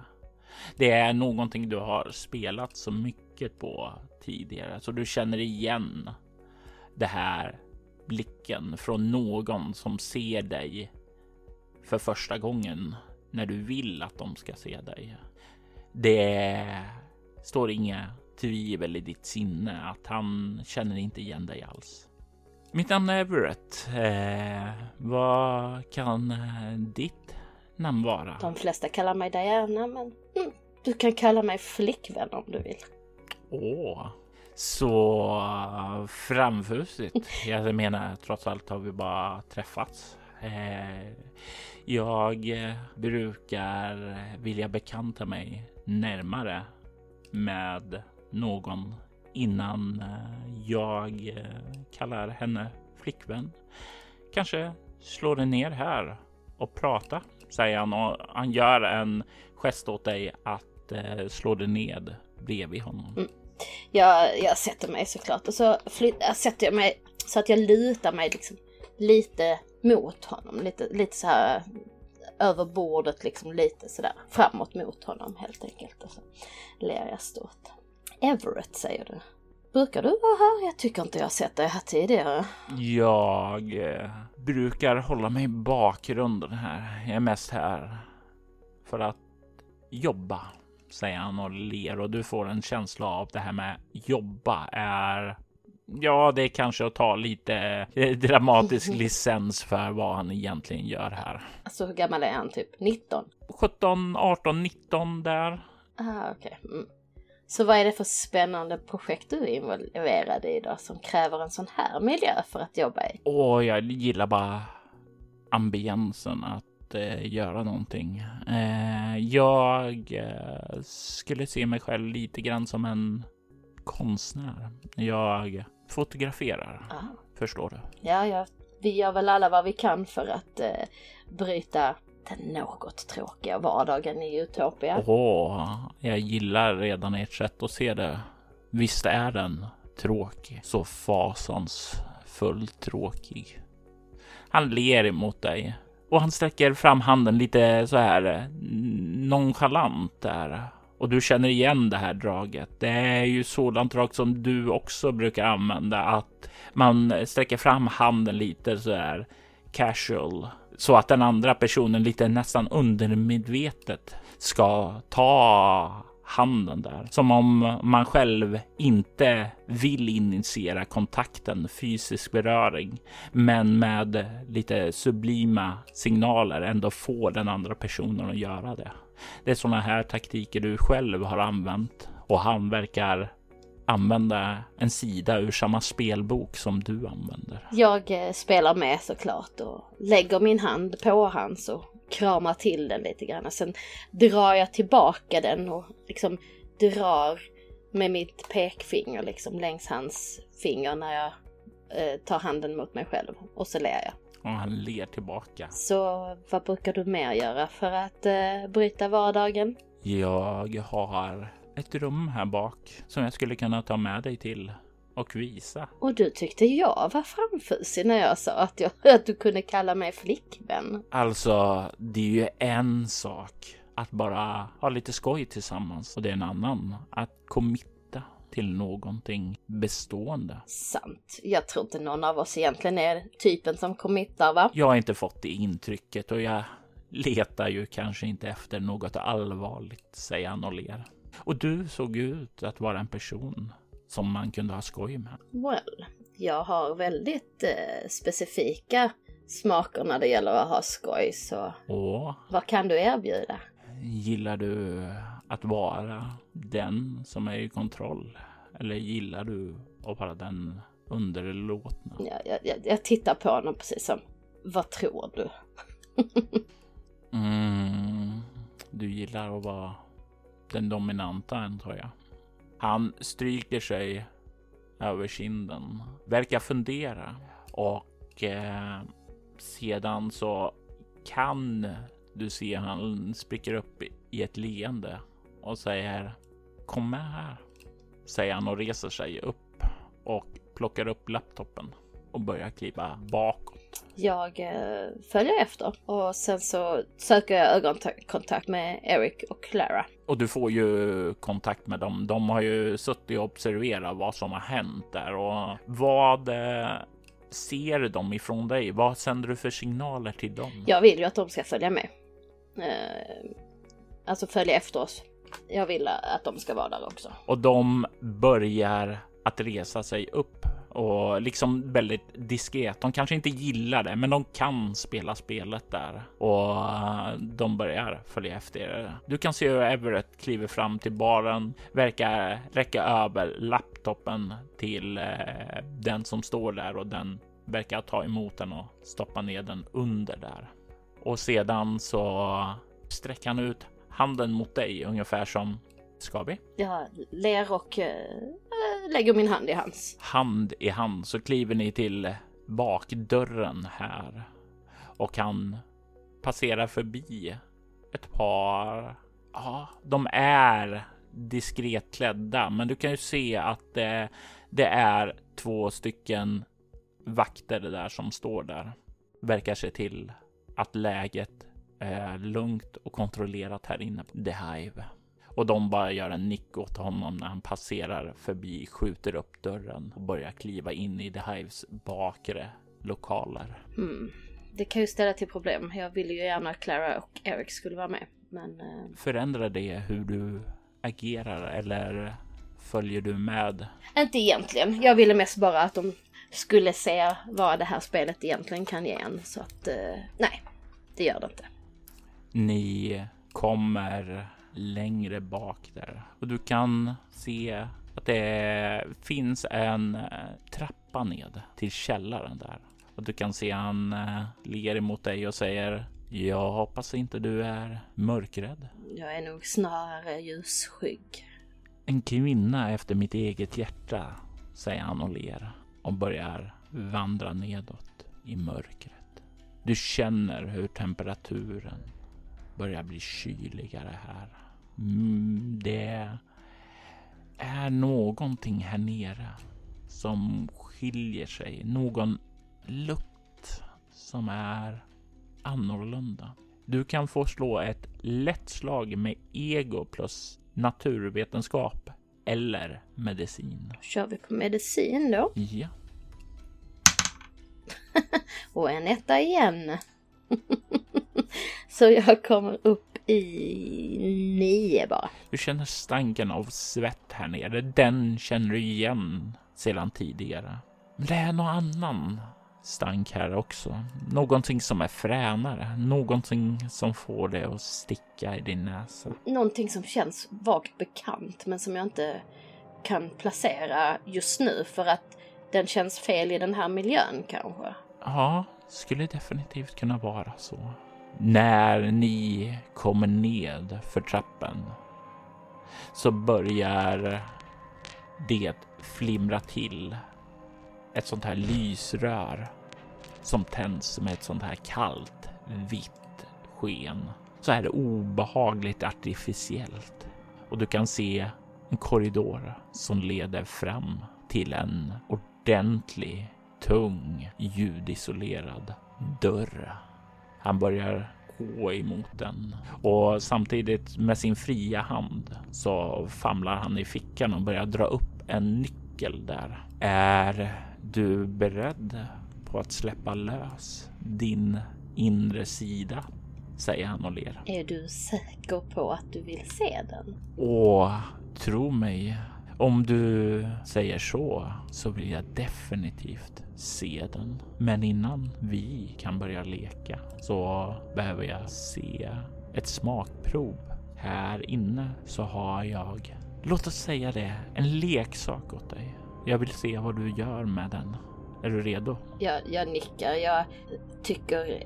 Det är någonting du har spelat så mycket på tidigare, så du känner igen det här blicken från någon som ser dig för första gången när du vill att de ska se dig. Det står inga tvivel i ditt sinne att han känner inte igen dig alls. Mitt namn är Everett. Eh, vad kan ditt namn vara? De flesta kallar mig Diana, men mm, du kan kalla mig flickvän om du vill. Åh, så framfusigt. Jag menar, trots allt har vi bara träffats. Eh, jag brukar vilja bekanta mig närmare med någon innan jag kallar henne flickvän. Kanske slå dig ner här och prata, säger han, och han gör en gest åt dig att eh, slå dig ned bredvid honom. Mm. Jag, jag sätter mig såklart och så flyt, jag sätter jag mig så att jag lutar mig liksom lite mot honom, lite, lite så här över bordet liksom, lite sådär framåt mot honom helt enkelt, och så ler jag stort. Everett, säger du. Brukar du vara här? Jag tycker inte jag har sett dig här tidigare. Jag eh, brukar hålla mig i bakgrunden här. Jag är mest här för att jobba, säger han och ler. Och du får en känsla av det här med jobba är... Ja, det är kanske att ta lite dramatisk licens för vad han egentligen gör här. Alltså, hur gammal är han? Typ nitton? sjutton, arton, nitton där. Ah, okej. Okay. Mm. Så vad är det för spännande projekt du är involverad i idag som kräver en sån här miljö för att jobba i? Åh, jag gillar bara ambiensen att eh, göra någonting. Eh, jag eh, skulle se mig själv lite grann som en konstnär. Jag fotograferar, aha, förstår du? Ja, ja, vi gör väl alla vad vi kan för att eh, bryta den något tråkiga vardagen i Utopia. Åh, jag gillar redan ert sätt att se det. Visst är den tråkig. Så fasansfullt tråkig. Han ler emot dig. Och han sträcker fram handen lite så här nonchalant där. Och du känner igen det här draget. Det är ju sådant drag som du också brukar använda. Att man sträcker fram handen lite så här casual. Så att den andra personen lite nästan undermedvetet ska ta handen där. Som om man själv inte vill initiera kontakten, fysisk beröring. Men med lite sublima signaler ändå får den andra personen att göra det. Det är sådana här taktiker du själv har använt. Och han verkar använda en sida ur samma spelbok som du använder. Jag spelar med såklart och lägger min hand på hans och kramar till den lite grann. Och sen drar jag tillbaka den och liksom drar med mitt pekfinger liksom längs hans finger när jag eh, tar handen mot mig själv. Och så ler jag. Och han ler tillbaka. Så vad brukar du mer göra för att eh, bryta vardagen? Jag har ett rum här bak som jag skulle kunna ta med dig till och visa. Och du tyckte jag var framfusig när jag sa att, jag, att du kunde kalla mig flickvän. Alltså, det är ju en sak att bara ha lite skoj tillsammans. Och det är en annan att committa till någonting bestående. Sant. Jag tror inte någon av oss egentligen är typen som committar, va? Jag har inte fått det intrycket och jag letar ju kanske inte efter något allvarligt, säger han och ler. Och du såg ut att vara en person som man kunde ha skoj med. Well, jag har väldigt eh, specifika smaker när det gäller att ha skoj. Så och, vad kan du erbjuda? Gillar du att vara den som är i kontroll? Eller gillar du att vara den underlåtna? Ja, jag, jag, jag tittar på honom precis som, vad tror du? mm, du gillar att vara den dominanta, tror jag. Han stryker sig över kinden, verkar fundera och eh, sedan så kan du se han spricker upp i ett leende och säger kom med här, säger han och reser sig upp och plockar upp laptopen och börjar kliva bakåt. Jag eh, följer efter och sen så söker jag ögonkontakt med Eric och Clara. Och du får ju kontakt med dem. De har ju suttit och observerat vad som har hänt där. Och vad eh, ser de ifrån dig? Vad sänder du för signaler till dem? Jag vill ju att de ska följa med. Eh, alltså följa efter oss. Jag vill att de ska vara där också. Och de börjar att resa sig upp. Och liksom väldigt diskret. De kanske inte gillar det, men de kan spela spelet där. Och de börjar följa efter er. Du kan se hur Everett kliver fram till baren. Verkar räcka över laptopen till eh, den som står där. Och den verkar ta emot den och stoppa ner den under där. Och sedan så sträcker han ut handen mot dig. Ungefär som, ska vi? Jag ler och eh, lägger min hand i hans. Hand i hand så kliver ni till bakdörren här. Och han passerar förbi ett par. Ja, de är diskret klädda. Men du kan ju se att eh, det är två stycken vakter där som står där. Verkar se till att läget är lugnt och kontrollerat här inne på The Hive. Och de bara gör en nick åt honom när han passerar förbi, skjuter upp dörren och börjar kliva in i The Hives bakre lokaler. Mm. Det kan ju ställa till problem. Jag ville ju gärna att Clara och Eric skulle vara med. Men eh... förändrar det hur du agerar eller följer du med? Inte egentligen. Jag ville mest bara att de skulle se vad det här spelet egentligen kan ge en. Så att eh... nej, det gör det inte. Ni kommer längre bak där. Och du kan se att det finns en trappa ned till källaren där. Och du kan se han ler emot dig och säger, jag hoppas inte du är mörkrädd. Jag är nog snarare ljusskygg. En kvinna efter mitt eget hjärta, säger han och ler. Och börjar vandra nedåt i mörkret. Du känner hur temperaturen börjar bli kyligare här. Mm, det är någonting här nere som skiljer sig. Någon lukt som är annorlunda. Du kan få slå ett lätt slag med ego plus naturvetenskap eller medicin. Då kör vi på medicin då. Ja. Och en etta igen. Så jag kommer upp i nio bara. Du känner stanken av svett här nere. Den känner du igen sedan tidigare. Men det är någon annan stank här också. Någonting som är fränare. Någonting som får det att sticka i din näsa. Någonting som känns vagt bekant men som jag inte kan placera just nu för att den känns fel i den här miljön kanske. Ja, skulle definitivt kunna vara så. När ni kommer ned för trappen så börjar det flimra till ett sånt här lysrör som tänds med ett sånt här kallt, vitt sken. Så här obehagligt artificiellt. Och du kan se en korridor som leder fram till en ordentlig, tung, ljudisolerad dörr. Han börjar gå emot den och samtidigt med sin fria hand så famlar han i fickan och börjar dra upp en nyckel där. Är du beredd på att släppa lös din inre sida? Säger han och ler. Är du säker på att du vill se den? Åh, tro mig. Om du säger så, så vill jag definitivt se den. Men innan vi kan börja leka så behöver jag se ett smakprov. Här inne så har jag, låt oss säga det, en leksak åt dig. Jag vill se vad du gör med den. Är du redo? Jag, jag nickar. Jag tycker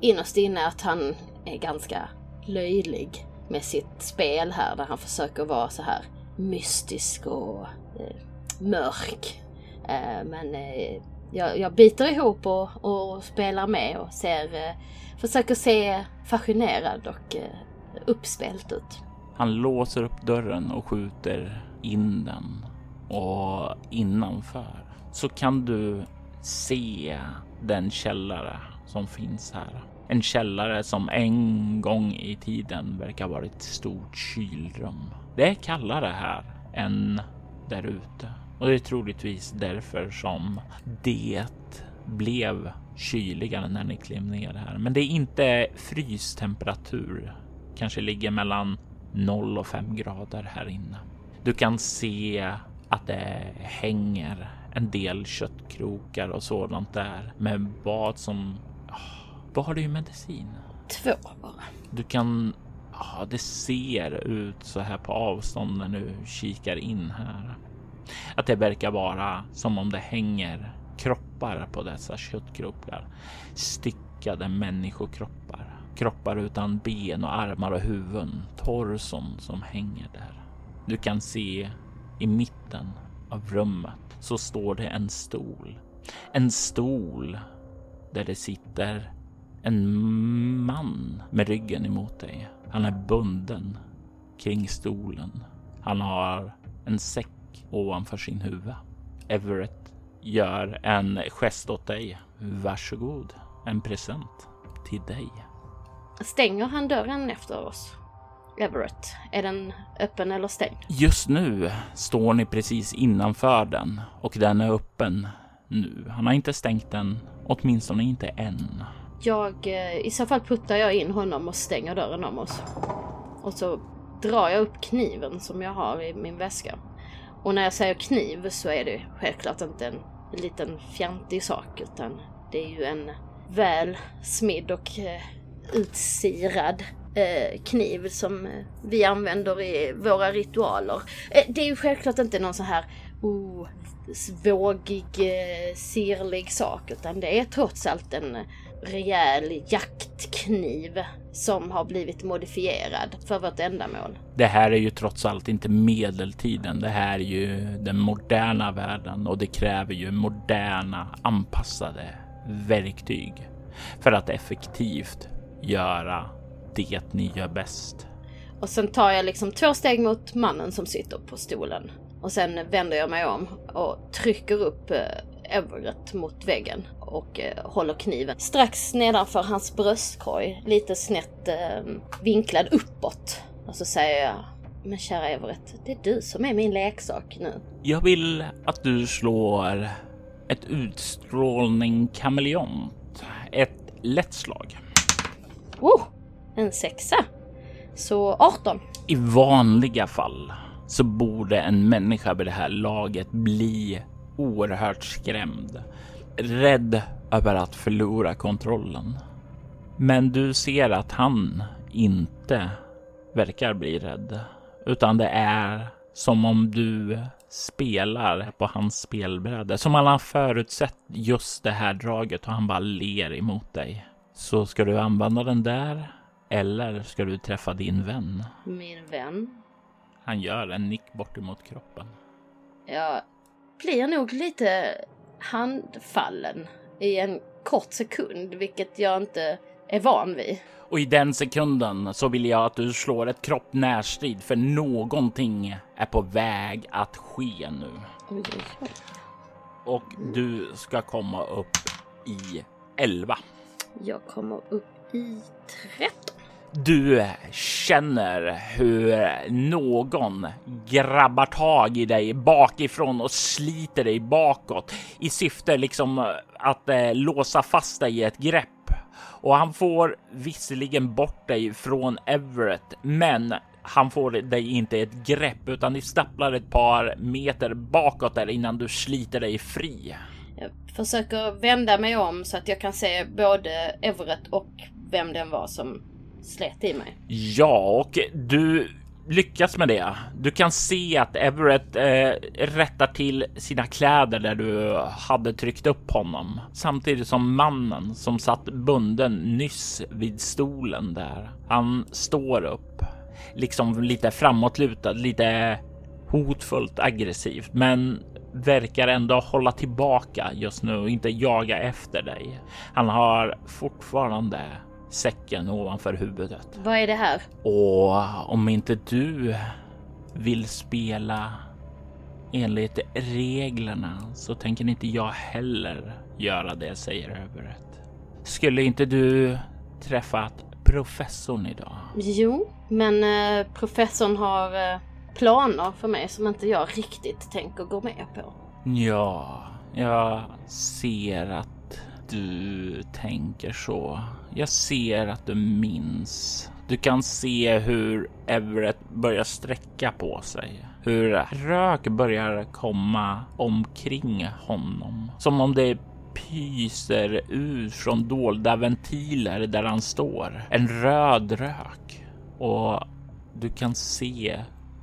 innerst inne att han är ganska löjlig med sitt spel här där han försöker vara så här mystisk och eh, mörk. Eh, men eh, jag, jag biter ihop och, och spelar med och ser, eh, försöker se fascinerad och eh, uppspelt ut. Han låser upp dörren och skjuter in den. Och innanför så kan du se den källare som finns här. En källare som en gång i tiden verkar vara ett stort kylrum. Det är kallare här än där ute. Och det är troligtvis därför som det blev kyligare när ni klev ner här. Men det är inte frystemperatur. Kanske ligger mellan noll och fem grader här inne. Du kan se att det hänger en del köttkrokar och sådant där. Med vad som... Vad har du i medicin? Två bara. Du kan... Ja, det ser ut så här på avstånd när du kikar in här. Att det verkar vara som om det hänger kroppar på dessa köttkrokar. Styckade människokroppar. Kroppar utan ben och armar och huvuden. Torson som hänger där. Du kan se i mitten av rummet så står det en stol. En stol där det sitter en man med ryggen emot dig. Han är bunden kring stolen. Han har en säck ovanför sin huvud. Everett gör en gest åt dig. Varsågod, en present till dig. Stänger han dörren efter oss? Everett, är den öppen eller stängd? Just nu står ni precis innanför den och den är öppen nu. Han har inte stängt den, åtminstone inte än. Jag, i så fall puttar jag in honom och stänger dörren om oss. Och så drar jag upp kniven som jag har i min väska. Och när jag säger kniv så är det självklart inte en liten fjantig sak utan det är ju en väl smidd och eh, utsirad eh, kniv som vi använder i våra ritualer. Eh, det är ju självklart inte någon så här oh, svågig, eh, sirlig sak utan det är trots allt en rejäl jaktkniv som har blivit modifierad för vårt ändamål. Det här är ju trots allt inte medeltiden. Det här är ju den moderna världen och det kräver ju moderna anpassade verktyg för att effektivt göra det ni gör bäst. Och sen tar jag liksom två steg mot mannen som sitter på stolen Och sen vänder jag mig om och trycker upp Everett mot väggen och eh, håller kniven strax nedanför hans bröstkorg, lite snett eh, vinklad uppåt. Och så säger jag: men kära Everett, det är du som är min leksak nu. Jag vill att du slår ett utstrålning kameleont, ett lätt slag. Oh, en sexa. Så arton. I vanliga fall så borde en människa vid det här laget bli oerhört skrämd, rädd över att förlora kontrollen. Men du ser att han inte verkar bli rädd, utan det är som om du spelar på hans spelbräde, som han har förutsett just det här draget, och han bara ler emot dig. Så ska du använda den där, eller ska du träffa din vän? Min vän? Han gör en nick bort emot kroppen. Ja, blir nog lite handfallen i en kort sekund, vilket jag inte är van vid. Och i den sekunden så vill jag att du slår ett kropp-närstrid, för någonting är på väg att ske nu. Oj, oj. Och du ska komma upp i elva. Jag kommer upp i tretton. Du känner hur någon grabbar tag i dig bakifrån och sliter dig bakåt i syfte liksom att eh, låsa fast dig i ett grepp. Och han får visserligen bort dig från Everett, men han får dig inte i ett grepp, utan ni stapplar ett par meter bakåt där innan du sliter dig fri. Jag försöker vända mig om så att jag kan se både Everett och vem den var som slet i mig. Ja, och du lyckas med det. Du kan se att Everett eh, rättar till sina kläder där du hade tryckt upp honom, samtidigt som mannen som satt bunden nyss vid stolen där, han står upp, liksom lite framåtlutad, lite hotfullt aggressivt, men verkar ändå hålla tillbaka just nu och inte jaga efter dig. Han har fortfarande säcken ovanför huvudet. Vad är det här? Och om inte du vill spela enligt reglerna så tänker inte jag heller göra det, säger Everett. Skulle inte du träffat professorn idag? Jo, men eh, professorn har eh, planer för mig som inte jag riktigt tänker gå med på. Ja, jag ser att du tänker så. Jag ser att du minns. Du kan se hur Everett börjar sträcka på sig, hur rök börjar komma omkring honom, som om det pyser ut från dolda ventiler där han står. En röd rök. Och du kan se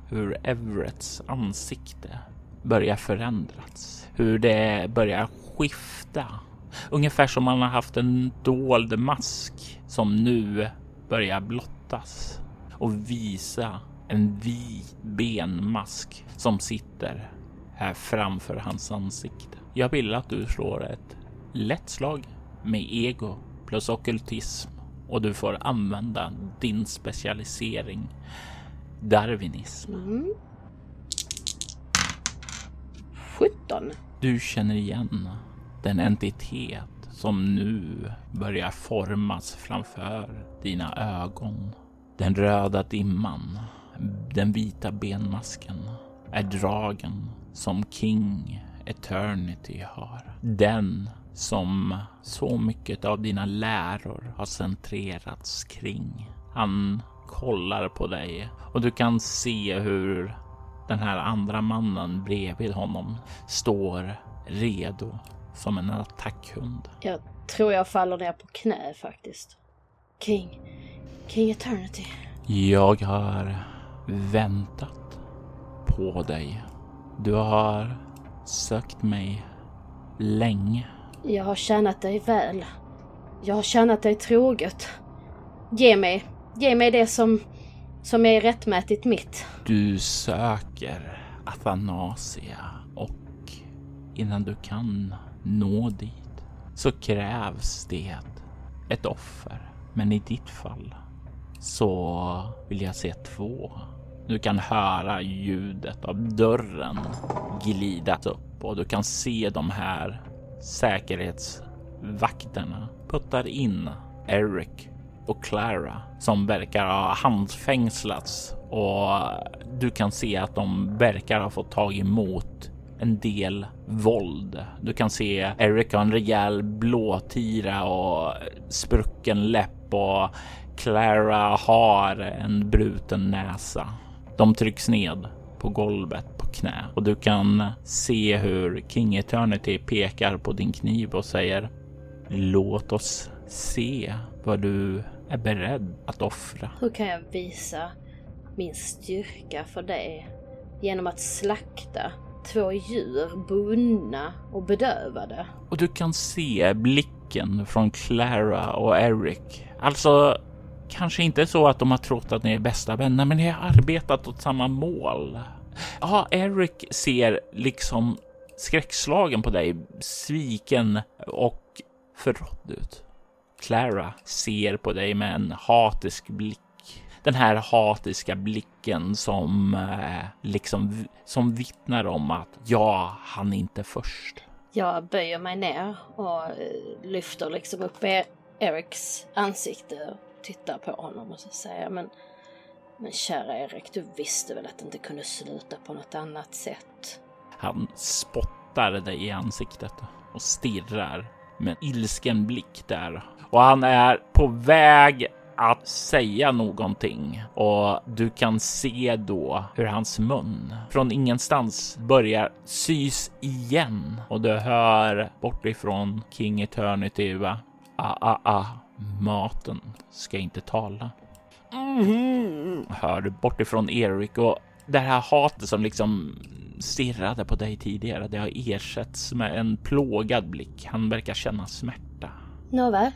hur Everetts ansikte börjar förändras, hur det börjar skifta, ungefär som man har haft en dold mask som nu börjar blottas och visa en vit benmask som sitter här framför hans ansikte. Jag vill att du slår ett lätt slag med ego plus ockultism, och du får använda din specialisering darwinism. Mm. sjutton. Du känner igen den entitet som nu börjar formas framför dina ögon. Den röda dimman, den vita benmasken, är dragen som King Eternity har. Den som så mycket av dina läror har centrerats kring. Han kollar på dig och du kan se hur den här andra mannen bredvid honom står redo som en attackhund. Jag tror jag faller ner på knä faktiskt. King. King Eternity. Jag har väntat på dig. Du har sökt mig länge. Jag har tjänat dig väl. Jag har tjänat dig troget. Ge mig. Ge mig det som, som är rättmätigt mitt. Du söker Athanasia, och innan du kan nå dit så krävs det ett offer. Men i ditt fall så vill jag se två Du kan höra ljudet av dörren glidat upp och du kan se de här säkerhetsvakterna puttar in Eric och Clara som verkar ha handfängslats, och du kan se att de verkar ha fått tag emot en del våld. Du kan se Eric har en rejäl blåtira och sprucken läpp, och Clara har en bruten näsa. De trycks ned på golvet på knä, och du kan se hur King Eternity pekar på din kniv och säger: låt oss se vad du är beredd att offra. Hur kan jag visa min styrka för dig? Genom att slakta två djur, bundna och bedövade. Och du kan se blicken från Clara och Eric. Alltså, kanske inte så att de har trott att ni är bästa vänner, men ni har arbetat åt samma mål. Ja, Eric ser liksom skräckslagen på dig, sviken och förrådd ut. Clara ser på dig med en hatisk blick. Den här hatiska blicken som eh, liksom som vittnar om att ja, han inte först. Jag böjer mig ner och lyfter liksom upp Erics ansikte och tittar på honom och så säger: men men kära Eric, du visste väl att det inte kunde sluta på något annat sätt. Han spottar dig i ansiktet och stirrar med en ilsken blick där, och han är på väg att säga någonting, och du kan se då hur hans mun från ingenstans börjar sys igen, och du hör bortifrån King Eternity: va? Ah, ah, ah, maten ska inte tala. Mm-hmm. Hör du bortifrån Eric, och det här hatet som liksom stirrade på dig tidigare, det har ersätts med en plågad blick. Han verkar känna smärta. Nåväl,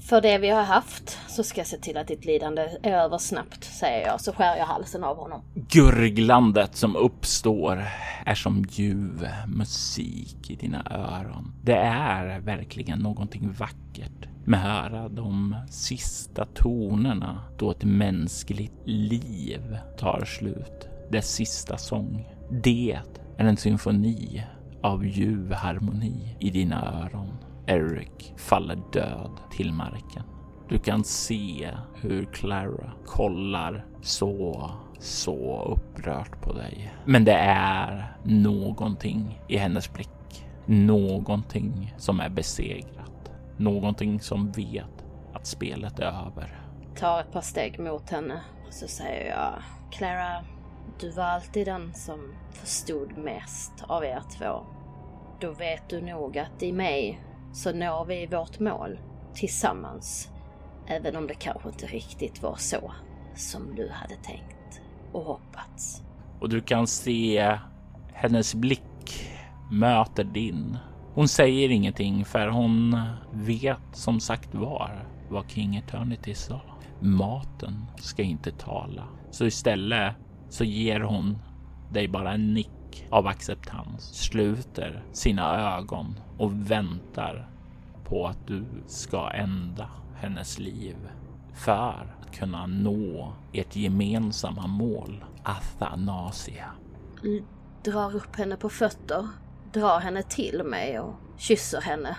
för det vi har haft så ska jag se till att ditt lidande är över snabbt, säger jag, så skär jag halsen av honom. Gurglandet som uppstår är som ljuv musik i dina öron. Det är verkligen någonting vackert med höra de sista tonerna då ett mänskligt liv tar slut. Dess sista sång. Det är en symfoni av ljuv harmoni i dina öron. Eric faller död till marken. Du kan se hur Clara kollar så, så upprört på dig. Men det är någonting i hennes blick. Någonting som är besegrat. Någonting som vet att spelet är över. Ta ett par steg mot henne och så säger jag: Clara, du var alltid den som förstod mest av er två. Då vet du nog att i mig så når vi vårt mål tillsammans. Även om det kanske inte riktigt var så som du hade tänkt och hoppats. Och du kan se hennes blick möter din. Hon säger ingenting, för hon vet som sagt var vad King Eternity sa. Maten ska inte tala. Så istället så ger hon dig bara en nick av acceptans, sluter sina ögon och väntar på att du ska ända hennes liv för att kunna nå ert gemensamma mål, Athanasia. Drar upp henne på fötter, drar henne till mig och kysser henne.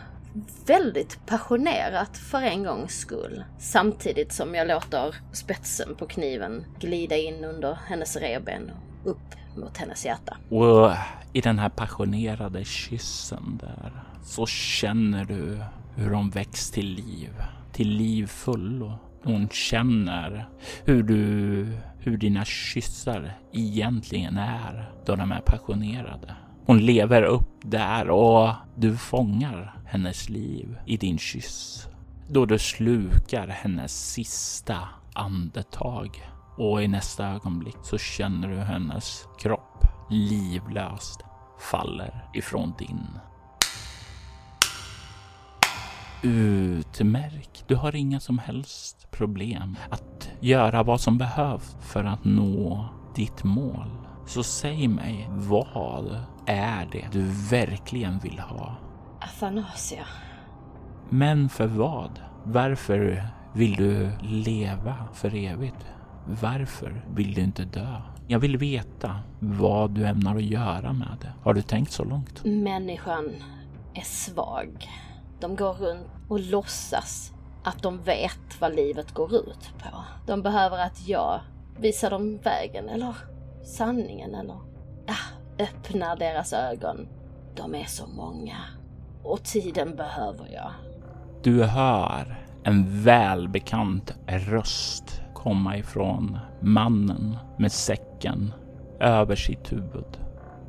Väldigt passionerat för en gångs skull. Samtidigt som jag låter spetsen på kniven glida in under hennes reben och upp mot hennes hjärta. Och i den här passionerade kyssen där så känner du hur hon väcks till liv. Till liv fullo. Hon känner hur du, hur dina kyssar egentligen är då de är passionerade. Hon lever upp där, och du fångar hennes liv i din kyss. Då du slukar hennes sista andetag. Och i nästa ögonblick så känner du hennes kropp livlöst faller ifrån din. Utmärkt. Du har inga som helst problem att göra vad som behövs för att nå ditt mål. Så säg mig, vad är det du verkligen vill ha? Athanasia. Men för vad? Varför vill du leva för evigt? Varför vill du inte dö? Jag vill veta vad du ämnar att göra med det. Har du tänkt så långt? Människan är svag. De går runt och låtsas att de vet vad livet går ut på. De behöver att jag visar dem vägen eller sanningen eller ja, öppnar deras ögon. De är så många och tiden behöver jag. Du hör en välbekant röst komma ifrån mannen med säcken över sitt huvud.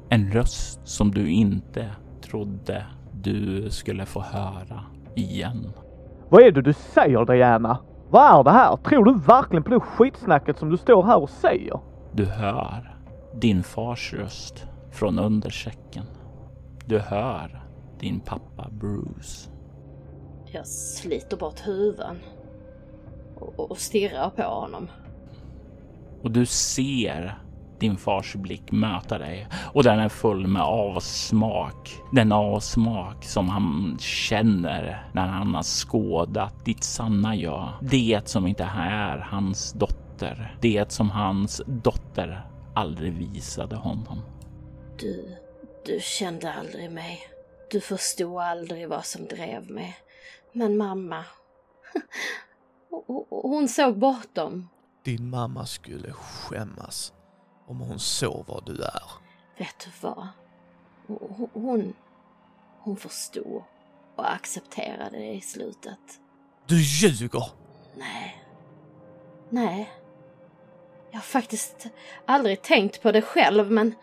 En röst som du inte trodde du skulle få höra igen. Vad är det du säger, Diana? Vad är det här? Tror du verkligen på det skitsnacket som du står här och säger? Du hör din fars röst från under säcken. Du hör din pappa Bruce. Jag sliter bort huvan och, och stirrar på honom. Och du ser din fars blick möta dig. Och den är full med avsmak. Den avsmak som han känner när han har skådat ditt sanna jag. Det som inte är hans dotter. Det som hans dotter aldrig visade honom. Du, du kände aldrig mig. Du förstod aldrig vad som drev mig. Men mamma, hon såg bortom. Din mamma skulle skämmas om hon såg vad du är. Vet du vad? Hon, hon förstod och accepterade det i slutet. Du ljuger! Nej. Nej. Jag har faktiskt aldrig tänkt på det själv, men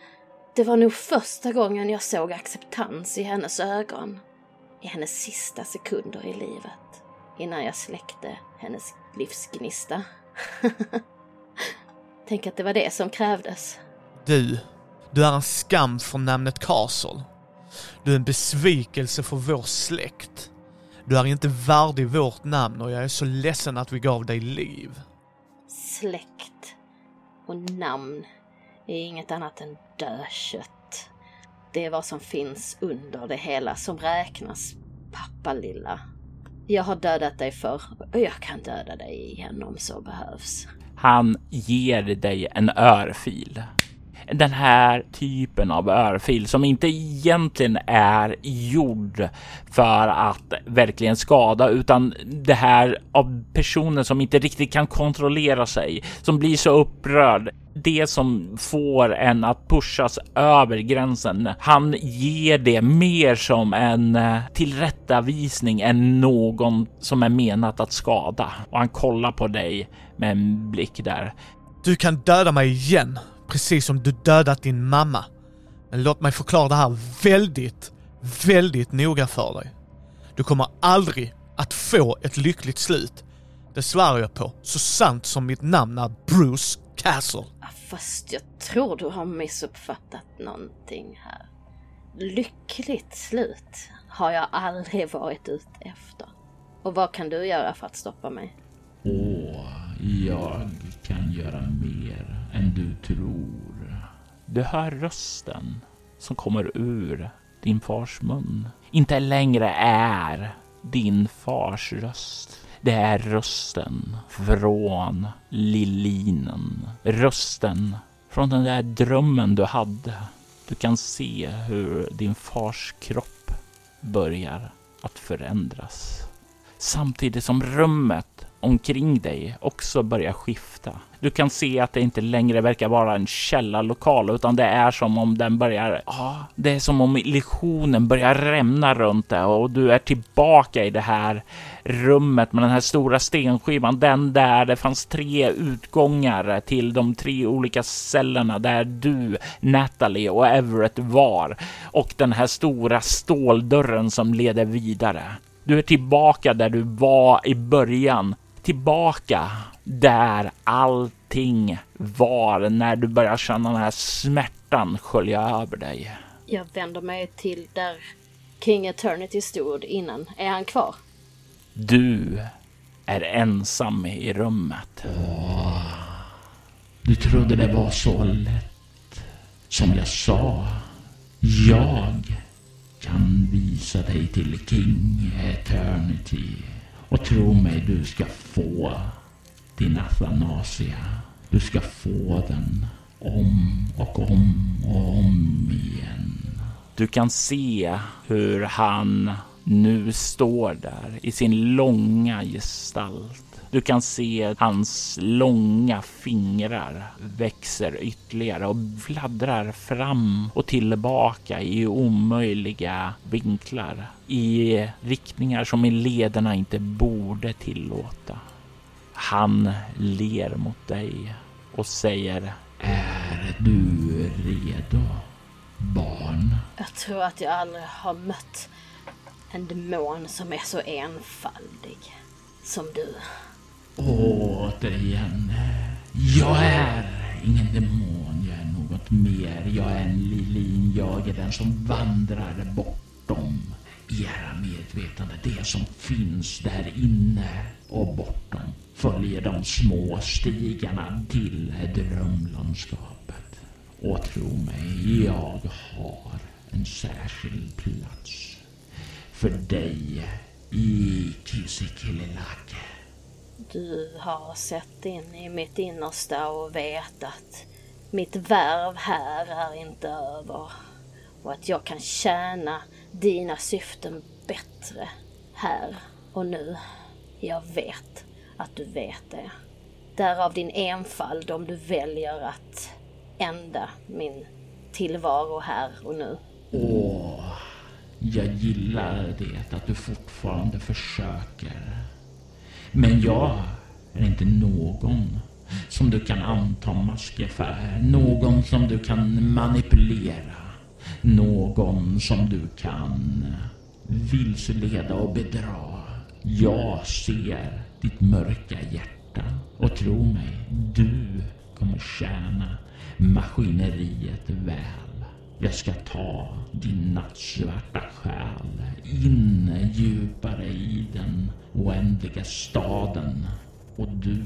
det var nog första gången jag såg acceptans i hennes ögon. I hennes sista sekunder i livet. Innan jag släckte hennes livsgnista. Tänk att det var det som krävdes. Du, du är en skam för namnet Castle. Du är en besvikelse för vår släkt. Du är inte värdig vårt namn och jag är så ledsen att vi gav dig liv. Släkt och namn är inget annat än dödkött. Det är vad som finns under det hela som räknas, pappa lilla. Jag har dödat dig förr och jag kan döda dig igen om så behövs. Han ger dig en örfil. Den här typen av örfil som inte egentligen är gjord för att verkligen skada, utan det här av personer som inte riktigt kan kontrollera sig, som blir så upprörd. Det som får en att pushas över gränsen. Han ger det mer som en tillrättavisning än någon som är menat att skada. Och han kollar på dig med en blick där. Du kan döda mig igen, precis som du dödat din mamma. Men låt mig förklara det här väldigt, väldigt noga för dig. Du kommer aldrig att få ett lyckligt slut. Det svär jag på, så sant som mitt namn är Bruce Castle. Fast jag tror du har missuppfattat någonting här. Lyckligt slut har jag aldrig varit ute efter. Och vad kan du göra för att stoppa mig? Åh, jag kan göra mer än du tror. Du hör rösten som kommer ur din fars mun. Inte längre är din fars röst. Det är rösten från Lilinen. Rösten från den där drömmen du hade. Du kan se hur din fars kropp börjar att förändras. Samtidigt som rummet omkring dig också börjar skifta. Du kan se att det inte längre verkar vara en källarlokal, utan det är som om den börjar, ja, det är som om illusionen börjar rämna runt dig och du är tillbaka i det här rummet med den här stora stenskivan, den där det fanns tre utgångar till de tre olika cellerna där du, Natalie och Everett var, och den här stora ståldörren som leder vidare. Du är tillbaka där du var i början. Tillbaka där allting var när du börjar känna den här smärtan skölja över dig. Jag vänder mig till där King Eternity stod innan. Är han kvar? Du är ensam i rummet. Åh, du trodde det var så lätt. Som jag sa, jag kan visa dig till King Eternity. Och tro mig, du ska få din Athanasia. Du ska få den. om och om och om igen. Du kan se hur han nu står där i sin långa gestalt. Du kan se hans långa fingrar växer ytterligare och fladdrar fram och tillbaka i omöjliga vinklar. I riktningar som i lederna inte borde tillåta. Han ler mot dig och säger: Är du redo, barn? Jag tror att jag aldrig har mött en demon som är så enfaldig som du. Återigen, jag är ingen demon, jag är något mer. Jag är en lilin, jag är den som vandrar bortom era medvetande. Det som finns där inne och bortom följer de små stigarna till drömlandskapet. Och tro mig, jag har en särskild plats för dig i Kisikililake. Du har sett in i mitt innersta och vet att mitt värv här är inte över. Och att jag kan tjäna dina syften bättre här och nu. Jag vet att du vet det. Därav din enfald om du väljer att ända min tillvaro här och nu. Åh, jag gillar det att du fortfarande försöker. Men jag är inte någon som du kan anta masker för. Någon som du kan manipulera. Någon som du kan vilseleda och bedra. Jag ser ditt mörka hjärta. Och tro mig, du kommer tjäna maskineriet väl. Jag ska ta din nattsvarta själ in djupare i den oändliga staden. Och du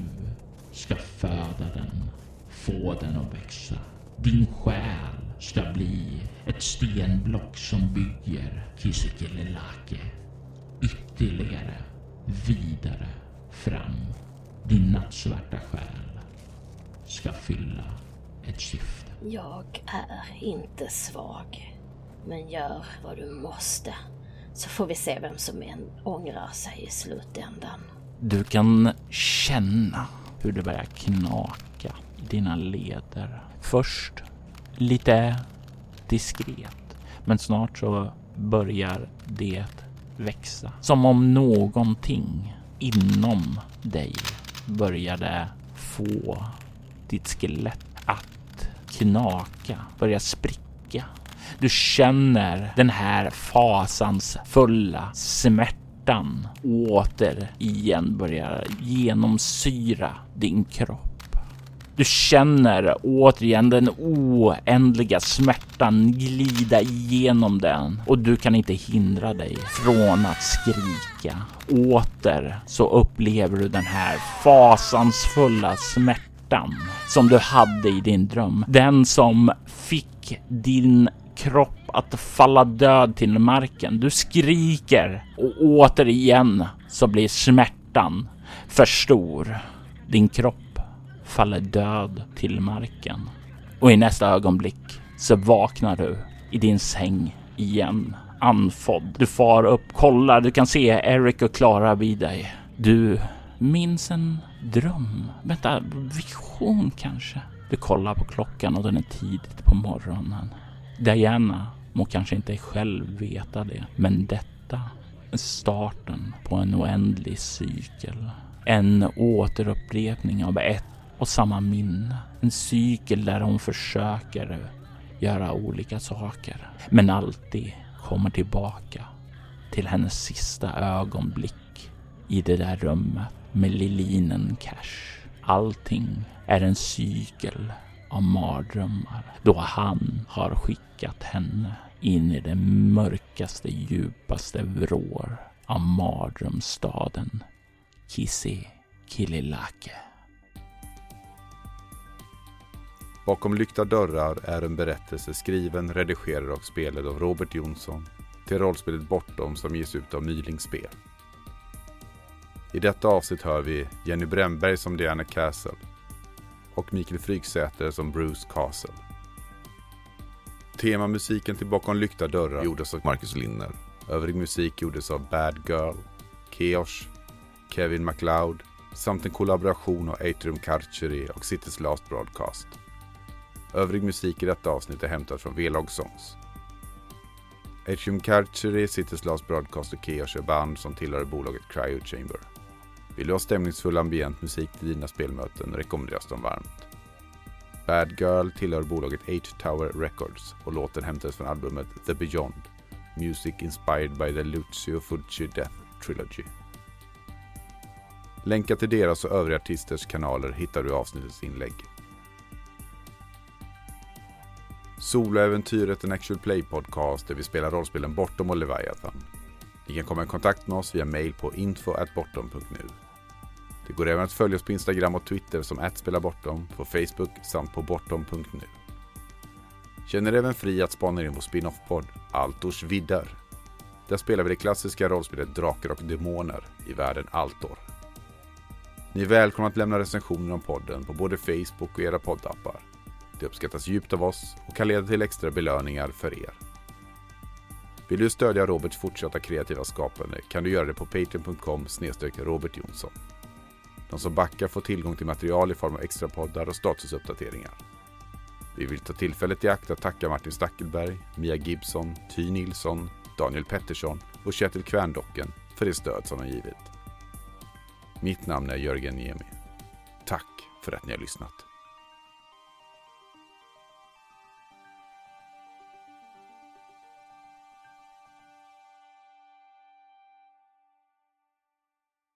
ska föda den, få den att växa. Din själ ska bli ett stenblock som bygger Kisikililake ytterligare, vidare fram. Din nattsvarta själ ska fylla ett syfte. Jag är inte svag, men gör vad du måste. Så får vi se vem som än ångrar sig i slutändan. Du kan känna hur det börjar knaka i dina leder. Först lite diskret, men snart så börjar det växa. Som om någonting inom dig började få ditt skelett att knaka, börja spricka. Du känner den här fasansfulla smärtan återigen börjar genomsyra din kropp. Du känner återigen den oändliga smärtan glida igenom den och du kan inte hindra dig från att skrika. Åter så upplever du den här fasansfulla smärtan som du hade i din dröm. Den som fick din kropp att falla död till marken. Du skriker och återigen så blir smärtan för stor. Din kropp faller död till marken. Och i nästa ögonblick så vaknar du i din säng igen, andfådd. Du far upp, kollar, du kan se Eric och Clara vid dig. Du minns en dröm, vänta, vision kanske. Du kollar på klockan och den är tidigt på morgonen. Diana må kanske inte själv veta det, men detta är starten på en oändlig cykel. En återupprepning av ett och samma minne. En cykel där hon försöker göra olika saker, men alltid kommer tillbaka till hennes sista ögonblick i det där rummet med Lilinen Cash. Allting är en cykel av mardrömmar, då han har skickat henne in i det mörkaste, djupaste vrår av mardrömsstaden Kisikililake. Bakom lyckta dörrar är en berättelse skriven, redigerad och spelad av Robert Jonsson till rollspelet Bortom som ges ut av Mylingsspel. I detta avsnitt hör vi Jenny Brennberg som Diana Castle, och Mikael Fryksäter som Bruce Castle. Temamusiken till Bakom lyckta dörrar gjordes av Marcus Linner. Övrig musik gjordes av Bad Girl, Keos, Kevin MacLeod samt en kollaboration av Atrium Carceri och Cities Last Broadcast. Övrig musik i detta avsnitt är hämtad från Vlog Songs. Atrium Carceri, Cities Last Broadcast och Keos är band som tillhör bolaget Cryo Chamber. Vill du ha stämningsfull ambientmusik till dina spelmöten rekommenderas de varmt. Bad Girl tillhör bolaget H-Tower Records och låten hämtades från albumet The Beyond, Music Inspired by the Lucio Fulci Death Trilogy. Länkar till deras och övriga artisters kanaler hittar du i avsnittets inlägg. Soloäventyret är en actual play podcast där vi spelar rollspelen Bortom och Leviathan. Ni kan komma i kontakt med oss via mail på info at bortom punkt nu. Det går även att följa oss på Instagram och Twitter som at spela bortom, på Facebook samt på bortom punkt nu. Känner även fri att spana in vår spin-off-podd Altors Viddar. Där spelar vi det klassiska rollspelet Drakar och Demoner i världen Altor. Ni är välkomna att lämna recensioner om podden på både Facebook och era poddappar. Det uppskattas djupt av oss och kan leda till extra belöningar för er. Vill du stödja Roberts fortsatta kreativa skapande kan du göra det på patreon punkt com snedstreck Robert Jonsson. De som backar får tillgång till material i form av extra poddar och statusuppdateringar. Vi vill ta tillfället i akt att tacka Martin Stackelberg, Mia Gibson, Ty Nilsson, Daniel Pettersson och Kjetil Kvärndocken för det stöd som de givit. Mitt namn är Jörgen Niemi. Tack för att ni har lyssnat.